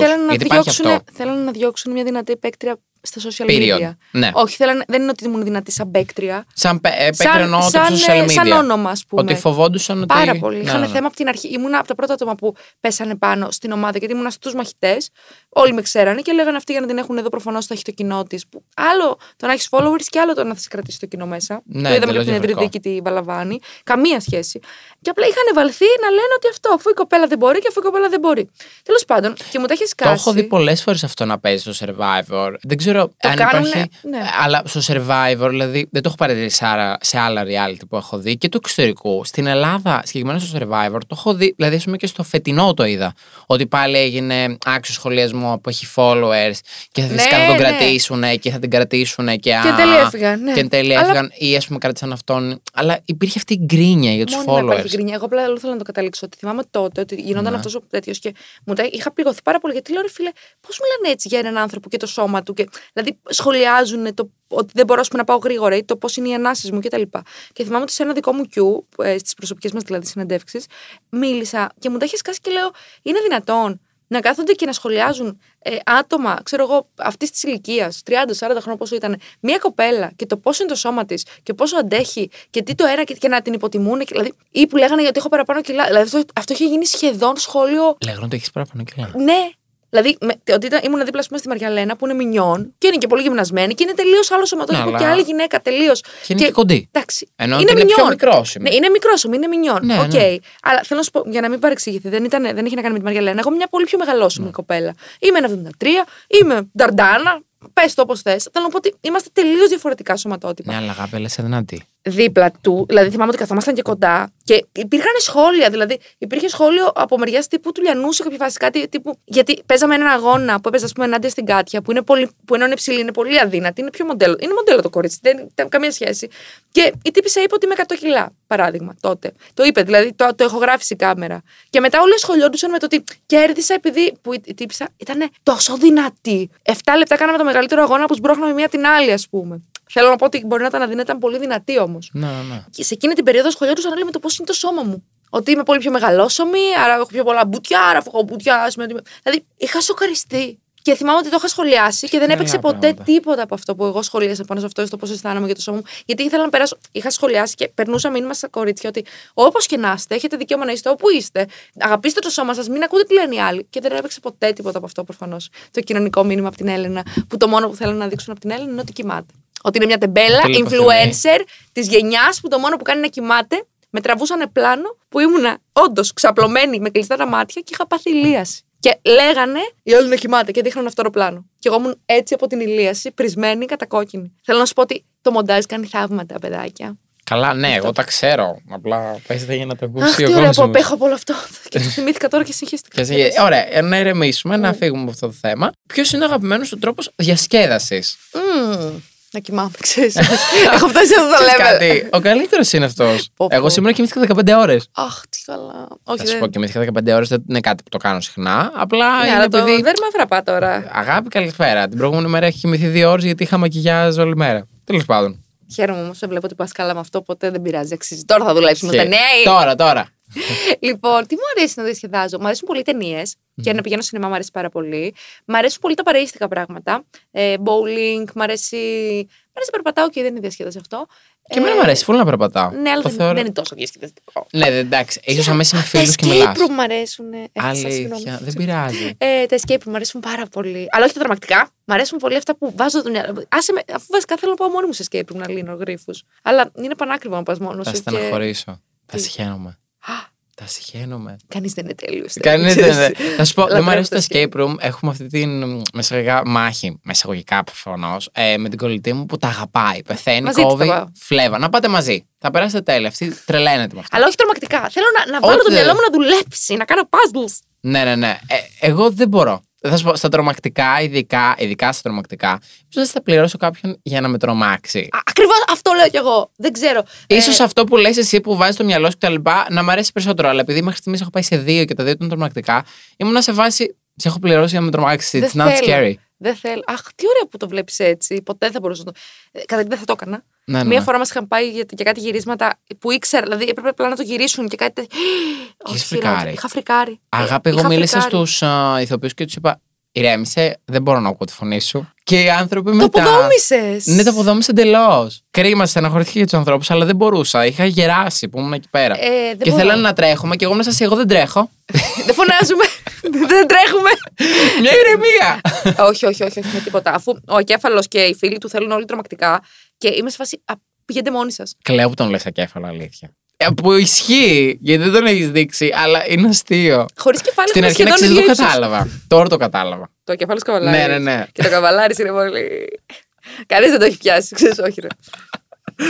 Θέλανε να διώξουν μια δυνατή παίκτρια στα social media. Ναι. Όχι, θέλανε, δεν είναι ότι ήμουν δυνατή σαν παίκτρια. Σαν παίκτρια social media. Σαν όνομα, ας πούμε. Ότι φοβόντουσαν ότι. Πάρα πολύ. Ναι, είχαν ναι. θέμα από την αρχή. Ήμουν από τα πρώτα άτομα που πέσανε πάνω στην ομάδα γιατί ήμουν στους μαχητές. Όλοι με ξέρανε και λέγανε αυτοί για να την έχουν εδώ προφανώς θα έχει το κοινό της. Άλλο το να έχει followers και άλλο το να θα σε κρατήσει το κοινό μέσα. Ναι, το είδαμε και από την Ευρυδίκη τη Βαλαβάνη. Καμία σχέση. Και απλά είχαν βαλθεί να λένε ότι αυτό αφού η κοπέλα δεν μπορεί και αφού η κοπέλα δεν μπορεί. Τέλος πάντων, και μου τα έχει σκάσει. Το έχω δει πολλές φορές αυτό να παίζει στο Survivor. Δεν ξέρω. Το αν κάνουν, υπάρχει, ναι. Αλλά στο Survivor, δηλαδή δεν το έχω παρατηρήσει σε άλλα reality που έχω δει και του εξωτερικού. Στην Ελλάδα, συγκεκριμένα στο Survivor, το έχω δει, δηλαδή ας πούμε και στο φετινό το είδα. Ότι πάλι έγινε άξιο σχολιασμό που έχει followers και θα ναι, φυσικά ναι. τον κρατήσουν και θα την κρατήσουν και άλλα. Και τέλει έφυγαν. Ναι. Και τέλει έφυγαν αλλά... ή α πούμε κράτησαν αυτόν. Αλλά υπήρχε αυτή η γκρίνια για του followers. Ναι, υπάρχει γκρίνια. Εγώ απλά θέλω να το καταλήξω. Ότι θυμάμαι τότε ότι γινόταν ναι. αυτό ο τέτοιο και μου τα είχα πληγωθεί πάρα πολύ γιατί λέω ρε φίλε, πώ μιλάνε έτσι για έναν άνθρωπο και το σώμα του. Και... Δηλαδή, σχολιάζουν το ότι δεν μπορώ πούμε, να πάω γρήγορα ή το πώς είναι οι ανάσεις μου κτλ. Και, και θυμάμαι ότι σε ένα δικό μου κιου, στις προσωπικές μας δηλαδή συνεντεύξεις, μίλησα και μου τα είχε σκάσει και λέω: είναι δυνατόν να κάθονται και να σχολιάζουν ε, άτομα, ξέρω εγώ, αυτής της ηλικίας, τριάντα σαράντα χρόνων πόσο ήταν, μία κοπέλα και το πόσο είναι το σώμα της και πόσο αντέχει και τι το ένα και, και να την υποτιμούν. Και, δηλαδή, ή που λέγανε γιατί έχω παραπάνω κιλά. Δηλαδή, αυτό, αυτό είχε γίνει σχεδόν σχόλιο. Λέγανε ότι έχει παραπάνω κιλά. Ναι. Δηλαδή, ότι ήμουν δίπλα πούμε, στη Μαριαλένα που είναι μινιόν και είναι και πολύ γυμνασμένη και είναι τελείως άλλο σωματότυπο αλλά... και άλλη γυναίκα τελείως. Και είναι και, και κοντή. Εντάξει. Ενώ είναι, είναι πιο μικρόσωμη. Ναι, είναι μικρόσωμη, είναι μινιόν. Ναι, okay. ναι. Αλλά θέλω να σου πω, για να μην παρεξηγηθεί, δεν, ήταν, δεν είχε να κάνει με τη Μαριαλένα. Εγώ είμαι μια πολύ πιο μεγαλόσωμη ναι. κοπέλα. Είμαι ένα εβδομήντα τρία, είμαι νταρντάνα. Πες το όπως θες. Θέλω να πω ότι είμαστε τελείως διαφορετικά σωματότυπα. Ναι, αλλά αγάπη, είσαι δυνατή. Δίπλα του, δηλαδή θυμάμαι ότι καθόμασταν και κοντά και υπήρχαν σχόλια. Δηλαδή, υπήρχε σχόλιο από μεριάς τύπου του Λιανού σε κάποια φάση κάτι τύπου. Γιατί παίζαμε έναν αγώνα που έπαιζε, ας πούμε, ενάντια στην Κάτια, που, είναι πολύ, που ενώ είναι ψηλή, είναι πολύ αδύνατη, είναι πιο μοντέλο. Είναι μοντέλο το κορίτσι, δεν ήταν καμία σχέση. Και η τύπησα είπε ότι είμαι εκατό κιλά, παράδειγμα, τότε. Το είπε, δηλαδή, το, το έχω γράψει κάμερα. Και μετά όλοι σχολιόντουσαν με το ότι κέρδισα επειδή που η τύπησα ήταν τόσο δυνατή. εφτά λεπτά κάναμε το μεγαλύτερο αγώνα που σμπρώχναμε μία την άλλη, ας πούμε. Θέλω να πω ότι μπορεί να ήταν αδύνατη, ήταν πολύ δυνατή όμως. Ναι, ναι. Και σε εκείνη την περίοδο σχολιόντουσαν όλοι με το πώς είναι το σώμα μου. Ότι είμαι πολύ πιο μεγαλόσωμη, άρα έχω πιο πολλά μπουτιά, άρα έχω μπουτιά. Δηλαδή είχα σοκαριστεί. Και θυμάμαι ότι το είχα σχολιάσει και δεν έπαιξε ποτέ πράγματα. Τίποτα από αυτό που εγώ σχολίασα πάνω σε αυτό, στο πώς αισθάνομαι για το σώμα μου. Γιατί ήθελα να περάσω. Είχα σχολιάσει και περνούσα μήνυμα στα κορίτσια ότι όπως και να είστε, έχετε δικαίωμα να είστε όπου είστε. Αγαπήστε το σώμα σας, μην ακούτε τι λένε οι άλλοι. Και δεν έπαιξε ποτέ τίποτα από αυτό προφανώς. Το κοινωνικό μήνυμα από την Έλενα, που το μόνο που θέλουν να δείξουν από την Έλενα είναι ότι κοιμάται. Ότι είναι μια τεμπέλα, influencer της γενιάς που το μόνο που κάνει είναι να κοιμάται. Με τραβούσανε πλάνο που ήμουνα όντως ξαπλωμένη με κλειστά τα μάτια και είχα πάθει ηλίαση. Και λέγανε η Έλληνα κοιμάται και δείχνουν αυτό το πλάνο. Και εγώ ήμουν έτσι από την ηλίαση, πρισμένη κατά κόκκινη. Θέλω να σου πω ότι το μοντάζ κάνει θαύματα, παιδάκια. Καλά, ναι, αυτό. Εγώ τα ξέρω. Απλά παίζεται για να το ακούσει ο κόσμος. Ωραία, απέχω από όλο αυτό. Και το θυμήθηκα τώρα και συγχύστηκα. Ωραία, να ηρεμήσουμε, να φύγουμε από αυτό το θέμα. Ποιος είναι ο αγαπημένος του τρόπος διασκέδασης? Να κοιμάμαι, ξέρεις. Έχω φτάσει εδώ το λέμε. Ο καλύτερος είναι αυτός. Εγώ σήμερα κοιμήθηκα δεκαπέντε ώρες. Αχ, τι καλά. Θα σου πω, κοιμήθηκα δεκαπέντε ώρες, δεν είναι κάτι που το κάνω συχνά. Απλά είναι επειδή. Δεν με αφραπά τώρα. Αγάπη, καλησπέρα. Την προηγούμενη μέρα έχει κοιμηθεί δύο ώρες γιατί είχα μακιγιάζ όλη μέρα. Τέλος πάντων. Χαίρομαι όμως, βλέπω ότι πας καλά με αυτό, ποτέ δεν πειράζει. Αξίζει. Τώρα θα δουλέψει με τα νέα. Τώρα, τώρα. Λοιπόν, τι μου αρέσει να διασκεδάζω. Μου αρέσουν πολύ οι ταινίες και να πηγαίνω σινεμά μου αρέσει πάρα πολύ. Μ' αρέσουν πολύ τα παρεΐστικα πράγματα. Ε, bowling, μ' αρέσει. Μ' αρέσει να περπατάω και δεν είναι διασκέδαση αυτό. Και εμένα ε... μου αρέσει πολύ να περπατάω. Ναι, αλλά δεν, θεωρώ... δεν είναι τόσο διασκεδαστικό. Ναι, εντάξει. Ίσως αμέσως με φίλους και μιλάς. Τα escape room μου αρέσουν. Αλήθεια, δεν πειράζει. Ε, τα escape room μου αρέσουν πάρα πολύ. Αλλά όχι τα δρομακτικά. Μ' αρέσουν πολύ αυτά που βάζω τον μυαλό. Άσε με, αφού βασικά θέλω να πάω μόνη μου σε escape room να λύνω γρίφους. Αλλά είναι πανάκριβο να πας μόνος σου. Θα στεναχωρήσω. Θα συχαίνομαι. Τα συχαίνομαι. Κανείς δεν είναι τέλειος. Κανείς δεν είναι. Θα σου πω, δεν μου αρέσει το escape room. Έχουμε αυτή την μάχη, μεσαγωγικά προφανώς, ε, με την κολλητή μου που τα αγαπάει. Πεθαίνει, κόβει, φλέβα. Να πάτε μαζί. Θα περάσετε τέλεια. Αυτή τρελαίνεται με αυτό. Αλλά όχι τρομακτικά. Θέλω να, να βάλω το μυαλό μου να δουλέψει, να κάνω puzzles. Ναι, ναι, ναι. Ε, εγώ δεν μπορώ. Θα σου πω, στα τρομακτικά, ειδικά, ειδικά στα τρομακτικά, ίσως θα πληρώσω κάποιον για να με τρομάξει. Ακριβώς αυτό λέω κι εγώ. Δεν ξέρω. Ίσως ε... αυτό που λες εσύ που βάζεις το μυαλό σου και τα λοιπά να μ' αρέσει περισσότερο. Αλλά επειδή μέχρι στιγμής έχω πάει σε δύο και τα δύο ήταν τρομακτικά, ήμουν σε βάση. Σε έχω πληρώσει για να με τρομάξει. It's not scary. Δεν θέλω. Αχ, τι ωραία που το βλέπεις έτσι. Ποτέ δεν θα μπορούσα να το. Ε, κατά την δεν θα το έκανα. Ναι, ναι, Μία ναι. φορά μας είχαν πάει για, για κάτι γυρίσματα που ήξερα, δηλαδή έπρεπε απλά να το γυρίσουν και κάτι. Όχι, φρικάρι. Είχα φρικάρει. Αγάπη, εγώ μίλησα στους uh, ηθοποιούς και τους είπα: ηρέμησε, δεν μπορώ να ακούω τη φωνή σου. Και οι άνθρωποι μετά. Το αποδόμησες. Ναι, το αποδόμησε εντελώς. Κρίμα, στεναχωρηθήκα για τους ανθρώπους, αλλά δεν μπορούσα. Είχα γεράσει που ήμουν εκεί πέρα. Ε, και θέλανε να τρέχουμε και εγώ μέσα σε εγώ δεν τρέχω. Δεν φωνάζουμε. Δεν τρέχουμε. Μια ηρεμία. Όχι, όχι, όχι, όχι με τίποτα. Αφού ο Ακέφαλος και οι φίλοι του θέλουν όλοι τρομακτικά και είμαι σε φάση. Πηγαίνετε μόνοι σας. Κλαίω που τον λες Ακέφαλο, αλήθεια. Που ισχύει, γιατί δεν τον έχεις δείξει, αλλά είναι αστείο. Χωρίς κεφάλι στην αρχή δεν το κατάλαβα. Τώρα το κατάλαβα. Το κεφάλι καβαλάρι. Ναι, ναι, ναι. Και το καβαλάρι είναι πολύ. Κανείς δεν το έχει πιάσει, ξέρεις, όχι. Ρε. Ποιο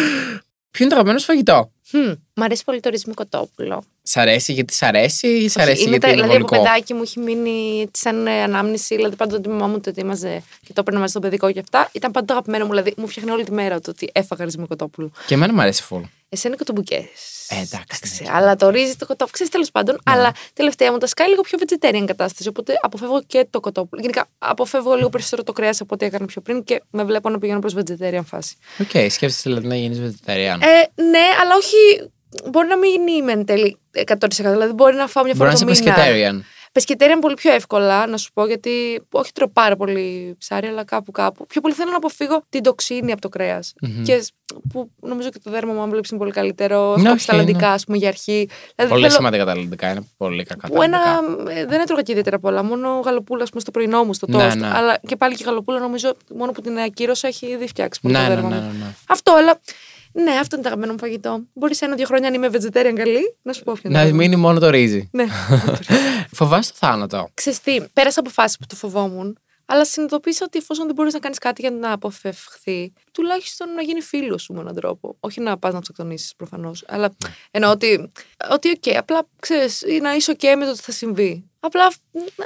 είναι το αγαπημένο σου φαγητό? Hm. Μ' αρέσει πολύ το ρύζι με κοτόπουλο. Σ' αρέσει γιατί σ' αρέσει ή σ' αρέσει είναι γιατί τα, είναι δηλαδή, βολικό? Δηλαδή από παιδάκι μου έχει μείνει σαν ανάμνηση, δηλαδή πάντα το τίμημά μου το ετοίμαζε και το έπαιρνα μαζί στο παιδικό και αυτά. Ήταν πάντα το αγαπημένο μου, δηλαδή μου φτιάχνει όλη τη μέρα το ότι έφαγα ρύζι με κοτόπουλο. Και εμένα μου αρέσει φουλ. Εσένα και το μπουκέ. Εντάξει. Αλλά το ρύζι, το κοτόπουλο, ξέρεις, τέλος πάντων. Ναι. Αλλά τελευταία μου τα σκάει λίγο πιο vegetarian κατάσταση. Οπότε αποφεύγω και το κοτόπουλο. Γενικά αποφεύγω λίγο περισσότερο το κρέας από ό,τι έκανα πιο πριν και με βλέπω να πηγαίνω προς vegetarian φάση. Οκ, okay, σκέφτεσαι δηλαδή να γίνεις vegetarian. Ε, ναι, αλλά όχι. Μπορεί να μην είμαι εν τέλει εκατό τοις εκατό. Δηλαδή μπορεί να φάω μια φορά το μήνα. Pescetarian. Pescetarian πολύ πιο εύκολα, να σου πω, γιατί όχι τρώω πάρα πολύ ψάρι, αλλά κάπου κάπου. Πιο πολύ θέλω να αποφύγω την τοξίνη από το κρέας. Mm-hmm. Και που νομίζω και το δέρμα μου, αν βλέπει, είναι πολύ καλύτερο. Στα okay, ταλαντικά, α πούμε, για αρχή. Δηλαδή, πολύ θέλω... σημαντικά τα ταλαντικά, είναι πολύ κακά. Που ένα, δεν έτρωγα και ιδιαίτερα πολλά. Μόνο γαλοπούλα, α πούμε, στο πρωινό μου, στο τόστ. Ναι, ναι. Αλλά και πάλι και γαλοπούλα, νομίζω, μόνο που την ακύρωσα έχει ήδη φτιάξει πολύ ναι, το δέρμα. Ναι, ναι, ναι, ναι. Αυτό, αλλά. Ναι, αυτό είναι το αγαπημένο μου φαγητό. Μπορεί σε ένα-δύο χρόνια, αν είμαι vegetarian καλή, να σου πω ποιο. Να μείνει μόνο το ρύζι. Ναι. Φοβάσαι το θάνατο? Ξέρεις τι, πέρασα από φάσεις που το φοβόμουν, αλλά συνειδητοποίησα ότι εφόσον δεν μπορείς να κάνεις κάτι για να αποφευχθεί, τουλάχιστον να γίνει φίλος σου με έναν τρόπο. Όχι να πας να αυτοκτονήσεις προφανώς. Αλλά εννοώ ότι. Ότι, οκ, okay, απλά ξέρεις, να είσαι οκ okay με το ότι θα συμβεί. Απλά να,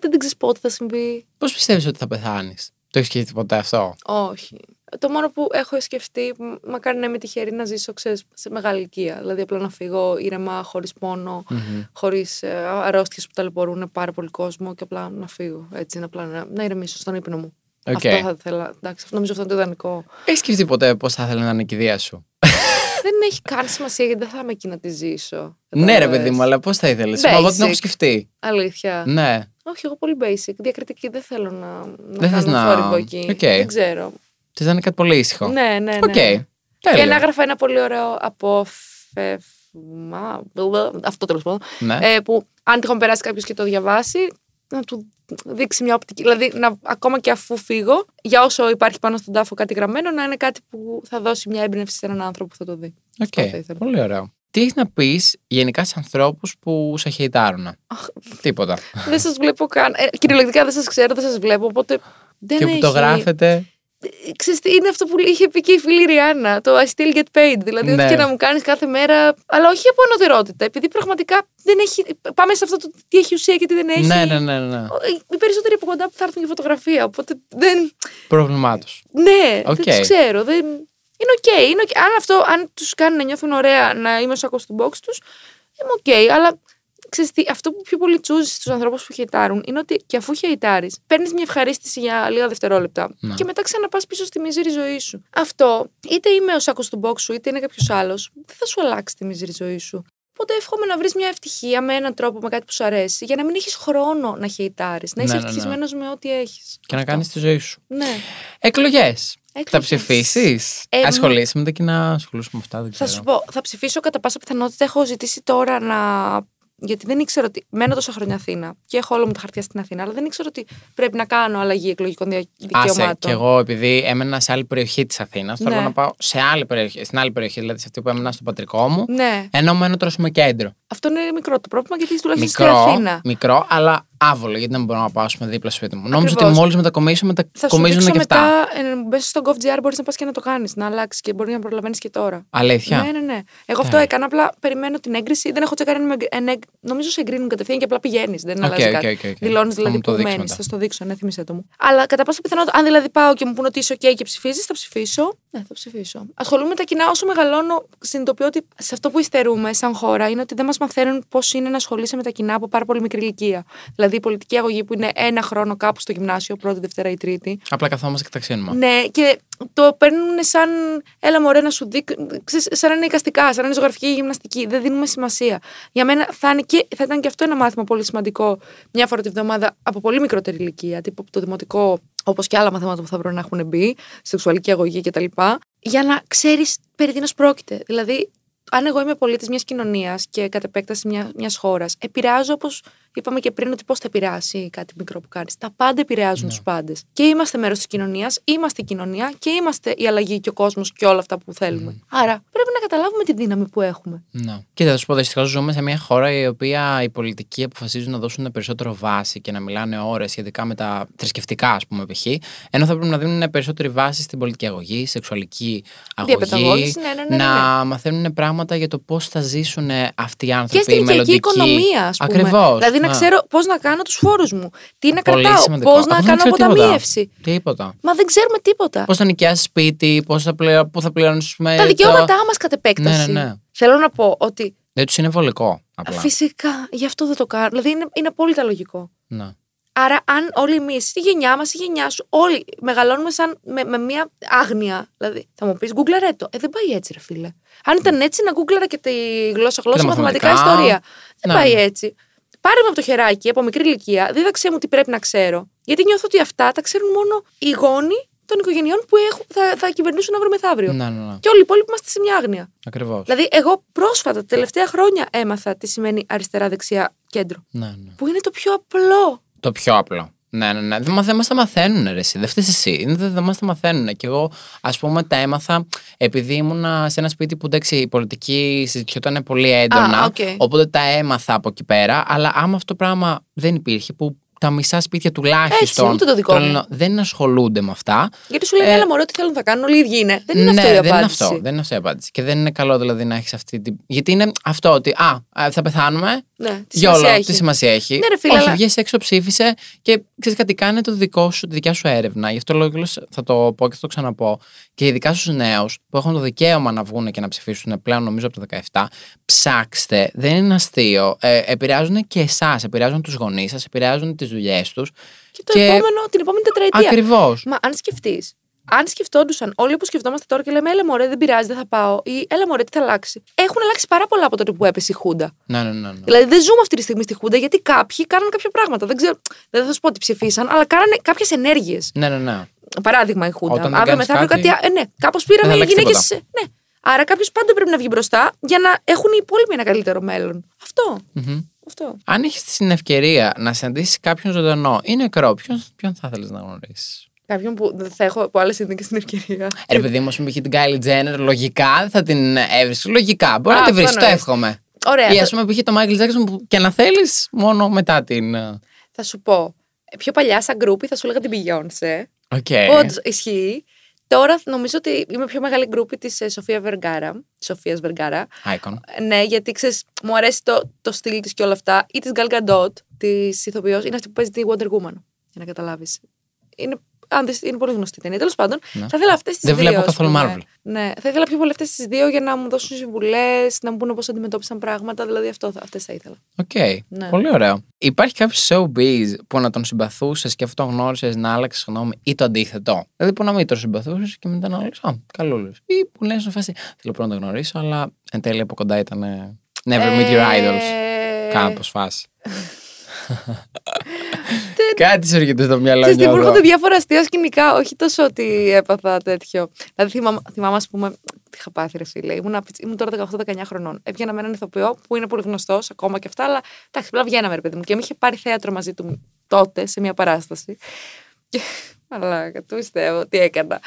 δεν ξέρεις πότε θα συμβεί. Πώς πιστεύεις ότι θα πεθάνεις? Το έχεις σκεφτεί ποτέ αυτό? Όχι. Το μόνο που έχω σκεφτεί, μακάρι να είμαι τυχερή να ζήσω, ξέρεις, σε μεγάλη ηλικία. Δηλαδή, απλά να φύγω ήρεμα, χωρίς πόνο, mm-hmm. χωρίς ε, αρρώστιες που ταλαιπωρούν πάρα πολύ κόσμο, και απλά να φύγω. Έτσι, απλά να, να ηρεμήσω στον ύπνο μου. Okay. Αυτό θα ήθελα. Εντάξει, νομίζω αυτό είναι το ιδανικό. Έχεις σκεφτεί ποτέ πώς θα ήθελα να είναι η κηδεία σου? Δεν έχει καν σημασία, γιατί δεν θα είμαι εκεί να τη ζήσω. Ναι, ρε παιδί μου, αλλά πώς θα ήθελες? Εγώ την έχω σκεφτεί. Αλήθεια. Ναι. Όχι, εγώ πολύ basic. Διακριτική, δεν θέλω να, να κάνω να... θόρυβο εκεί. Okay. Δεν ξέρω. Θε να είναι κάτι πολύ ήσυχο. Ναι, ναι, ναι. Okay. Και να έγραφα ένα πολύ ωραίο απόφευγμα. Αυτό τέλος πάντων. Ναι. Ε, που αν τυχόν περάσει κάποιος και το διαβάσει, να του δείξει μια οπτική. Δηλαδή, να, ακόμα και αφού φύγω, για όσο υπάρχει πάνω στον τάφο κάτι γραμμένο, να είναι κάτι που θα δώσει μια έμπνευση σε έναν άνθρωπο που θα το δει. Okay. Θα πολύ ωραίο. Τι έχεις να πεις γενικά σε ανθρώπους που σε χεϊτάρουν? Τίποτα. Δεν σας βλέπω καν. Ε, κυριολεκτικά δεν σας ξέρω, δεν σας βλέπω. Οπότε δεν και έχει... που το γράφετε. Ξέρετε, είναι αυτό που είχε πει και η φίλη Ριάνα, το I still get paid. Δηλαδή, ναι. ό,τι και να μου κάνεις κάθε μέρα. Αλλά όχι από ανωτερότητα, επειδή πραγματικά δεν έχει. Πάμε σε αυτό το τι έχει ουσία και τι δεν έχει. Ναι, ναι, ναι. ναι. Οι περισσότεροι από κοντά που θα έρθουν για φωτογραφία. Οπότε δεν. Πρόβλημά τους. Ναι, okay. δεν τους ξέρω. Δεν... Είναι οκ. Okay, είναι okay. Αν αυτό αν τους κάνει να νιώθουν ωραία, να είμαι ο σάκος του box τους, είμαι οκ. Okay, αλλά ξέρεις τι, αυτό που πιο πολύ τσούζει στους ανθρώπους που χεϊτάρουν είναι ότι και αφού χεϊτάρεις, παίρνεις μια ευχαρίστηση για λίγα δευτερόλεπτα να. Και μετά ξαναπάς πίσω στη μίζερη ζωή σου. Αυτό, είτε είμαι ο σάκος του μπόξ σου, είτε είναι κάποιος άλλος, δεν θα σου αλλάξει τη μίζερη ζωή σου. Οπότε εύχομαι να βρεις μια ευτυχία με έναν τρόπο, με κάτι που σου αρέσει, για να μην έχεις χρόνο να χεϊτάρεις. Να είσαι ναι, ευτυχισμένος ναι. με ό,τι έχεις. Και αυτό. Να κάνεις τη ζωή σου. Ναι. Εκλογές. Θα ψηφίσεις? Ε, ασχολείσαι με τα κοινά, ασχολούσαι με αυτά, δεν ξέρω. Θα σου πω, θα ψηφίσω κατά πάσα πιθανότητα. Έχω ζητήσει τώρα να. Γιατί δεν ήξερα ότι. Μένω τόσα χρόνια Αθήνα και έχω όλα μου τα χαρτιά στην Αθήνα, αλλά δεν ήξερα ότι πρέπει να κάνω αλλαγή εκλογικών δικαιωμάτων. Άσε, και εγώ, επειδή έμενα σε άλλη περιοχή της Αθήνας, ναι. θέλω να πάω σε άλλη περιοχή, στην άλλη περιοχή, δηλαδή σε αυτή που έμενα στο πατρικό μου. Ναι. Ενώ μένω τρώσιμο κέντρο. Αυτό είναι μικρό το πρόβλημα, γιατί τουλάχιστον στην Αθήνα. Μικρό, αλλά άβολο, γιατί δεν μπορώ να πάω δίπλα σπίτι μου. Ακριβώς. Νόμιζα ότι μόλις μετακομίσω, μετακομίζουν και αυτά. Μετά, μπες στο γκοβ τελεία τζι άρ, μπορείς να πας και να το κάνεις, να αλλάξεις και μπορεί να προλαβαίνεις και τώρα. Αλήθεια. Ναι, ναι, ναι. Εγώ yeah. αυτό έκανα, απλά περιμένω την έγκριση. Δεν έχω τσεκάρει. Νομίζω σε εγκρίνουν κατευθείαν και απλά πηγαίνεις. Δεν okay, αλλάζει okay, κάτι. Okay, okay. Δηλώνεις δηλαδή που μένεις. Θα σου το δείξω, ναι, θυμίσαι το μου. Αλλά κατά πάσα πιθανότητα, αν δηλαδή πάω και μου πούνε ότι είσαι OK και ψηφίζεις, θα ψηφίσω. Ναι, θα ψηφίσω. Ασχολούμαι με τα κοινά. Όσο μεγαλώνω, συνειδητοποιώ ότι σε αυτό που υστερούμε σαν χώρα είναι ότι δεν μας μαθαίνουν πώς είναι να ασχολείσαι με τα κοινά από πάρα πολύ μικρή ηλικία. Δηλαδή, η πολιτική αγωγή που είναι ένα χρόνο κάπου στο γυμνάσιο, πρώτη, Δευτέρα ή Τρίτη. Απλά καθόμαστε και τα ξύνουμε. Ναι, και το παίρνουν σαν. Έλα, μωρέ, να σου δείξω. Σαν να είναι εικαστικά, σαν να είναι ζωγραφική ή γυμναστική. Δεν δίνουμε σημασία. Για μένα θα, είναι και, θα ήταν και αυτό ένα μάθημα πολύ σημαντικό μια φορά τη βδομάδα από πολύ μικρότερη ηλικία, τύπου το δημοτικό. Όπως και άλλα μαθήματα που θα πρέπει να έχουν μπει, σεξουαλική αγωγή κτλ. Για να ξέρεις περί τίνος πρόκειται. Δηλαδή, αν εγώ είμαι πολίτης μιας κοινωνίας και κατ' επέκταση μια, μιας χώρας, επηρεάζω, όπως είπαμε και πριν, ότι πώς θα επηρεάσει κάτι μικρό που κάνεις. Τα πάντα επηρεάζουν ναι. τους πάντες. Και είμαστε μέρος της κοινωνίας, είμαστε η κοινωνία και είμαστε η αλλαγή και ο κόσμος και όλα αυτά που θέλουμε. Mm. Άρα, πρέπει να καταλάβουμε τη δύναμη που έχουμε. Ναι. Και θα σου πω, δυστυχώς ζούμε σε μια χώρα η οποία οι πολιτικοί αποφασίζουν να δώσουν περισσότερο βάση και να μιλάνε ώρες σχετικά με τα θρησκευτικά, ας πούμε, π.χ. Ενώ θα πρέπει να δίνουν περισσότερη βάση στην πολιτική αγωγή, σεξουαλική αγωγή. Ναι, ναι, ναι, ναι. Να μαθαίνουν πράγματα για το πώς θα ζήσουν αυτοί οι άνθρωποι. Και στην οικιακή οικονομία, ας πούμε. Ακριβώς. Δηλαδή, να ξέρω πώς να κάνω τους φόρους μου, τι να πολύ κρατάω, πώς να κάνω αποταμίευση. Τίποτα. Μα δεν ξέρουμε τίποτα. Πώς θα νοικιάσεις σπίτι, πώς θα πληρώ, πού θα πληρώνουμε. Τα δικαιώματά το... μας κατ' επέκταση. Ναι, ναι, ναι. Θέλω να πω ότι. Δεν τους είναι βολικό. Απλά. Φυσικά, γι' αυτό δεν το κάνω. Δηλαδή είναι, είναι απόλυτα λογικό. Ναι. Άρα, αν όλοι εμείς, η γενιά μας, η γενιά σου, όλοι μεγαλώνουμε σαν, με, με μια άγνοια. Δηλαδή, θα μου πεις, γκούγκλαρε το. Ε, δεν πάει έτσι, ρε φίλε. Αν ήταν έτσι, να γκούγκλαρα και τη γλώσσα, γλώσσα, μαθηματικά, ιστορία. Δεν πάει έτσι. Πάρε με από το χεράκι, από μικρή ηλικία, δίδαξέ μου τι πρέπει να ξέρω. Γιατί νιώθω ότι αυτά τα ξέρουν μόνο οι γόνοι των οικογενειών που έχουν, θα, θα κυβερνήσουν αύριο μεθαύριο. Να, ναι, ναι. Και όλοι οι υπόλοιποι είμαστε σε μια άγνοια. Ακριβώς. Δηλαδή, εγώ πρόσφατα, τα τελευταία χρόνια, έμαθα τι σημαίνει αριστερά-δεξιά-κέντρο. Ναι, ναι. Που είναι το πιο απλό. Το πιο απλό. Ναι, ναι, ναι. Δεν μας τα μαθαίνουν, ρε εσύ. Δεν φταίει εσύ. Δεν μας τα μαθαίνουν. Και εγώ, ας πούμε, τα έμαθα επειδή ήμουνα σε ένα σπίτι που εντάξει, η πολιτική συζητιόταν πολύ έντονα. Ah, okay. Οπότε τα έμαθα από εκεί πέρα. Αλλά άμα αυτό το πράγμα δεν υπήρχε, που τα μισά σπίτια τουλάχιστον. Έτσι, το δικό τρολο, δεν ασχολούνται με αυτά. Γιατί σου λένε, ε, έλα μωρό, τι θέλουν να κάνουν, όλοι οι ίδιοι είναι. Δεν είναι ναι, αυτό η απάντηση. Δεν είναι αυτό, δεν είναι αυτό η απάντηση. Και δεν είναι καλό δηλαδή να έχεις αυτή την. Γιατί είναι αυτό ότι, α, θα πεθάνουμε. Ναι, τι Γιόλο, σημασία έχει. Τι σημασία έχει. Ναι, ρε φίλε, όχι, αλλά... βγες έξω, ψήφισε και ξέρεις κάτι, κάνε το δικό σου, τη δικιά σου έρευνα. Γι' αυτό λόγω θα το πω και θα το ξαναπώ. Και ειδικά στους νέους που έχουν το δικαίωμα να βγουν και να ψηφίσουν πλέον, νομίζω από τα δεκαεπτά, ψάξτε. Δεν είναι αστείο. Ε, επηρεάζουν και εσάς, επηρεάζουν τους γονείς σας, επηρεάζουν τις δουλειές τους. Και, το και... Επόμενο, την επόμενη τετραετία. Ακριβώς. Μα αν σκεφτείς. Αν σκεφτόντουσαν όλοι που σκεφτόμαστε τώρα και λέμε, έλα μωρέ, δεν πειράζει, δεν θα πάω, ή έλα μωρέ, τι θα αλλάξει. Έχουν αλλάξει πάρα πολλά από τότε που έπεσε η Χούντα. Ναι, ναι, ναι. Δηλαδή δεν ζούμε αυτή τη στιγμή στη Χούντα γιατί κάποιοι κάνανε κάποια πράγματα. Δεν ξέρω, δεν θα σου πω ότι ψηφίσαν, αλλά κάνανε κάποιες ενέργειες. Ναι, ναι, ναι. Παράδειγμα η Χούντα. Όταν αύριο μεθαύριο κάτι. κάτι ε, ναι, κάπως πήραμε οι γυναίκες. Ναι. Άρα κάποιος πάντα πρέπει να βγει μπροστά για να έχουν οι υπόλοιποι ένα καλύτερο μέλλον. Αυτό. Mm-hmm. Αυτό. Αν έχεις την ευκαιρία να συναντήσεις κάποιον ζωντανό ή νεκρό, ποιον θα ήθελες να γνωρίσεις? Κάποιον που δεν θα έχω από άλλες συνθήκες στην ευκαιρία. Ρε παιδί μου, α πούμε, είχε την Kylie Jenner, λογικά θα την έβρισκε. Λογικά. Μπορεί α, να την βρει, το εύχομαι. Ωραία. Ή α πούμε, είχε το Michael Jackson που και να θέλει μόνο μετά την. Θα σου πω. Πιο παλιά, σαν γκρούπι, θα σου έλεγα την Beyoncé. Okay. Όντως, ισχύει. Τώρα νομίζω ότι είμαι πιο μεγάλη γκρούπι της Σοφία Βεργκάρα. Σοφίας Βεργκάρα. Icon. Ναι, γιατί ξέρεις, μου αρέσει το, το στυλ της και όλα αυτά. Ή της Gal Gadot, της ηθοποιός. Είναι αυτή που παίζει τη Wonder Woman. Για να καταλάβεις. Είναι. Αν είναι πολύ γνωστή ταινία. Τέλος πάντων, ναι. θα ήθελα αυτές τις δύο. Δεν βλέπω καθόλου Marvel. Ναι, θα ήθελα πιο πολύ αυτές τις δύο για να μου δώσουν συμβουλές, να μου πούνε πώς αντιμετώπισαν πράγματα. Δηλαδή, αυτές θα ήθελα. Οκ. Okay. Ναι. Πολύ ωραίο. Υπάρχει κάποιο showbiz που να τον συμπαθούσες και αυτό γνώρισες να άλλαξες γνώμη ή το αντίθετο? Δηλαδή, που να μην τον συμπαθούσες και μετά να λες, α, καλούλες. Ή που λες να φάσει, θέλω πρώτα να το γνωρίσω, αλλά εν τέλει από κοντά ήταν. Never meet your idols. Κάπως φάση. Κάτι σου έρχεται στο μυαλό μου. Στην προηγούμενη διάφορα αστεία σκηνικά, όχι τόσο ότι έπαθα τέτοιο. Δηλαδή, θυμάμαι, θυμάμαι α πούμε, τι είχα πάθει, ρε φίλε. Ήμουν, ήμουν τώρα δεκαοκτώ δεκαεννιά χρονών. Έβγαινα με έναν ηθοποιό που είναι πολύ γνωστό ακόμα και αυτά, αλλά εντάξει, απλά βγαίναμε, ρε παιδί μου. Και με είχε πάρει θέατρο μαζί του τότε σε μια παράσταση. Και. Αλλά το πιστεύω, τι έκανα.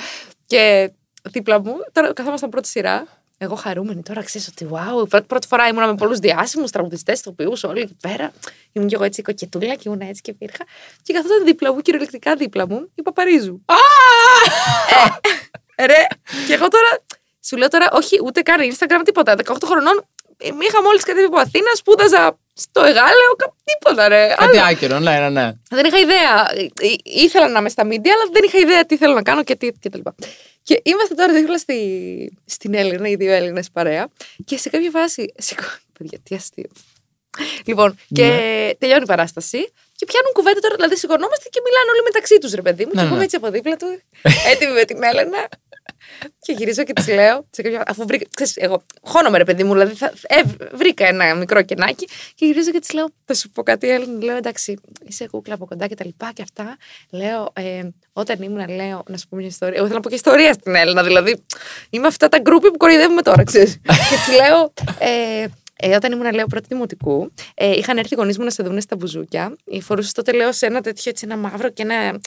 Και δίπλα μου, τώρα καθόμασταν πρώτη σειρά. Εγώ χαρούμενη τώρα, ξέρεις ότι wow, πρώτη, πρώτη φορά ήμουνα με πολλούς διάσημους τραγουδιστές, ηθοποιούς, όλοι εκεί πέρα. Ήμουν κι εγώ έτσι κοκετούλα και ήμουν έτσι και υπήρχα. Και καθόταν δίπλα μου, κυριολεκτικά δίπλα μου, η Παπαρίζου. ε, ρε, και εγώ τώρα, σου λέω τώρα, όχι ούτε καν Instagram, τίποτα. δεκαοκτώ χρονών, είχα μόλις κατέβει από Αθήνα, σπούδαζα στο Εγάλεο, τίποτα ρε. Κάτι άκυρο, ναι, ναι, ναι. Δεν είχα ιδέα. Ή, ήθελα να είμαι στα media, αλλά δεν είχα ιδέα τι θέλω να κάνω και τι κτλ. Και, Και είμαστε τώρα δίπλα στη... στην Έλληνα, οι δύο Έλληνες παρέα. Και σε κάποια φάση. Σηκώνει, παιδιά, τι αστείο. Λοιπόν, και ναι. Τελειώνει η παράσταση. Και πιάνουν κουβέντα τώρα, δηλαδή σηκωνόμαστε και μιλάνε όλοι μεταξύ τους, ρε παιδί μου. Ναι, και εγώ ναι. έτσι από δίπλα του, έτοιμη με την Έλενα. Και γυρίζω και τη λέω. Αφού βρήκα. Ξέρεις, εγώ χώνομαι, ρε παιδί μου, δηλαδή θα, ε, βρήκα ένα μικρό κενάκι. Και γυρίζω και τη λέω: Θα σου πω κάτι, Έλληνα. Λέω: Εντάξει, είσαι κούκλα από κοντά και τα λοιπά και αυτά. Λέω: ε, Όταν ήμουν, λέω, να σου πω μια ιστορία. Εγώ θέλω να πω και ιστορία στην Έλληνα. Δηλαδή, είμαι αυτά τα γκρούπι που κοροϊδεύουμε τώρα, ξέρεις. Και τη λέω. Ε, Ε, όταν ήμουν, λέω, πρώτη δημοτικού, ε, είχαν έρθει οι γονείς μου να σε δουν στα μπουζούκια. Φορούσε τότε, λέω, σε ένα τέτοιο έτσι, ένα μαύρο και ένα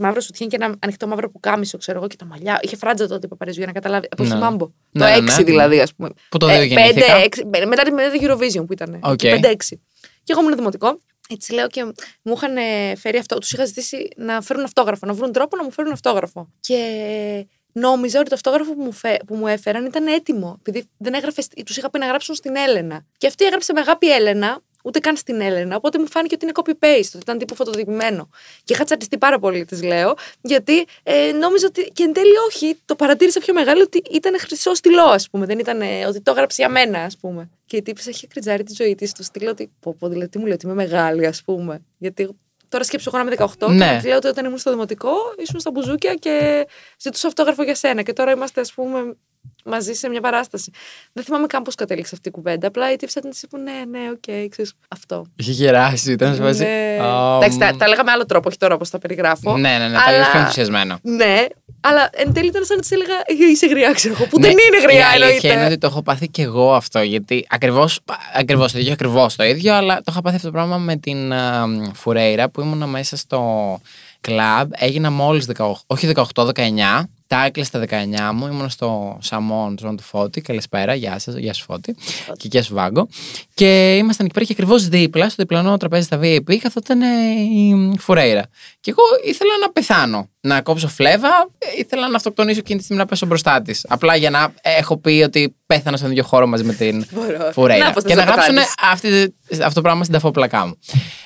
μαύρο σουτιέν και ένα ανοιχτό μαύρο πουκάμισο, ξέρω εγώ, και τα μαλλιά. Είχε φράτζα τότε η Παπαρίζου, για να καταλάβει. Από το Μάμπο. Το έξι δηλαδή, α πούμε. Που το δύο γεννήθηκα. Ε, μετά τη Eurovision που ήταν. Okay. πέντε έξι. Και εγώ ήμουν δημοτικό. Έτσι λέω και μου είχαν φέρει αυτό. Τους είχα ζητήσει να φέρουν αυτόγραφο, να βρουν τρόπο να μου φέρουν αυτόγραφο. Και. Νόμιζα ότι το αυτόγραφο που μου, φε... που μου έφεραν ήταν έτοιμο, επειδή δεν έγραφε... τους είχα πει να γράψουν στην Έλενα. Και αυτή έγραψε με αγάπη Έλενα, ούτε καν στην Έλενα, οπότε μου φάνηκε ότι είναι copy-paste, ότι ήταν τύπου φωτοτυπημένο. Και είχα τσατιστεί πάρα πολύ, τη λέω, γιατί ε, νόμιζα ότι. Και εν τέλει, όχι, το παρατήρησα πιο μεγάλο ότι ήταν χρυσό στυλό, ας πούμε. Δεν ήταν ε, ότι το έγραψε για μένα, ας πούμε. Και η τύπησα είχε κριτζάρει τη ζωή τη, του στείλω ότι. Πω, πω, δηλαδή, τι μου λέει, ότι είμαι μεγάλη, ας πούμε. Γιατί. Τώρα σκέψω εγώ να είμαι δεκαοκτώ ναι. και λέω ότι όταν ήμουν στο δημοτικό ήσουν στα μπουζούκια και ζητούσα αυτόγραφο για σένα. Και τώρα είμαστε, ας πούμε, μαζί σε μια παράσταση. Δεν θυμάμαι καν πώς κατέληξε αυτή η κουβέντα. Απλά η τύψη ήταν που ναι, ναι, οκ, okay, ξέρεις αυτό. Είχε γεράσει, ήταν σε βάση. Ναι. Um... Εντάξει, τα, τα λέγαμε με άλλο τρόπο, όχι τώρα όπως τα περιγράφω. Ναι, ναι, ναι, αλλά... τα λέγαμε πιο ενθουσιασμένα. Ναι, αλλά εν τέλει ήταν σαν να της έλεγα είσαι γριά, ξέρω εγώ. Που ναι, δεν είναι γριά, εννοείται. Ναι, είναι ότι το έχω πάθει κι εγώ αυτό. Γιατί ακριβώς, ακριβώς το ίδιο, ακριβώς το ίδιο, αλλά το είχα πάθει αυτό το πράγμα με την uh, Φουρέιρα που ήμουνα μέσα στο κλαμπ. Έγινα μόλις δεκαοκτώ, όχι δεκαοκτώ, δεκαεννιά. Τα έκλεισα στα δεκαεννιά μου, ήμουν στο Σαμόν, του Φώτη. Καλησπέρα, γεια σας, γεια σου Φώτη. Okay. Και γεια σου Βάγκο. Και ήμασταν εκεί πέρα και ακριβώς δίπλα, στο διπλανό τραπέζι στα βι άι πι, καθόταν η Φουρέιρα. Και εγώ ήθελα να πεθάνω, να κόψω φλέβα, ήθελα να αυτοκτονήσω εκείνη τη στιγμή να πέσω μπροστά της. Απλά για να έχω πει ότι πέθανα στον ίδιο χώρο μαζί με την Φουρέιρα. Να, και να γράψουν αυτή, αυτό το πράγμα στην ταφόπλακά μου.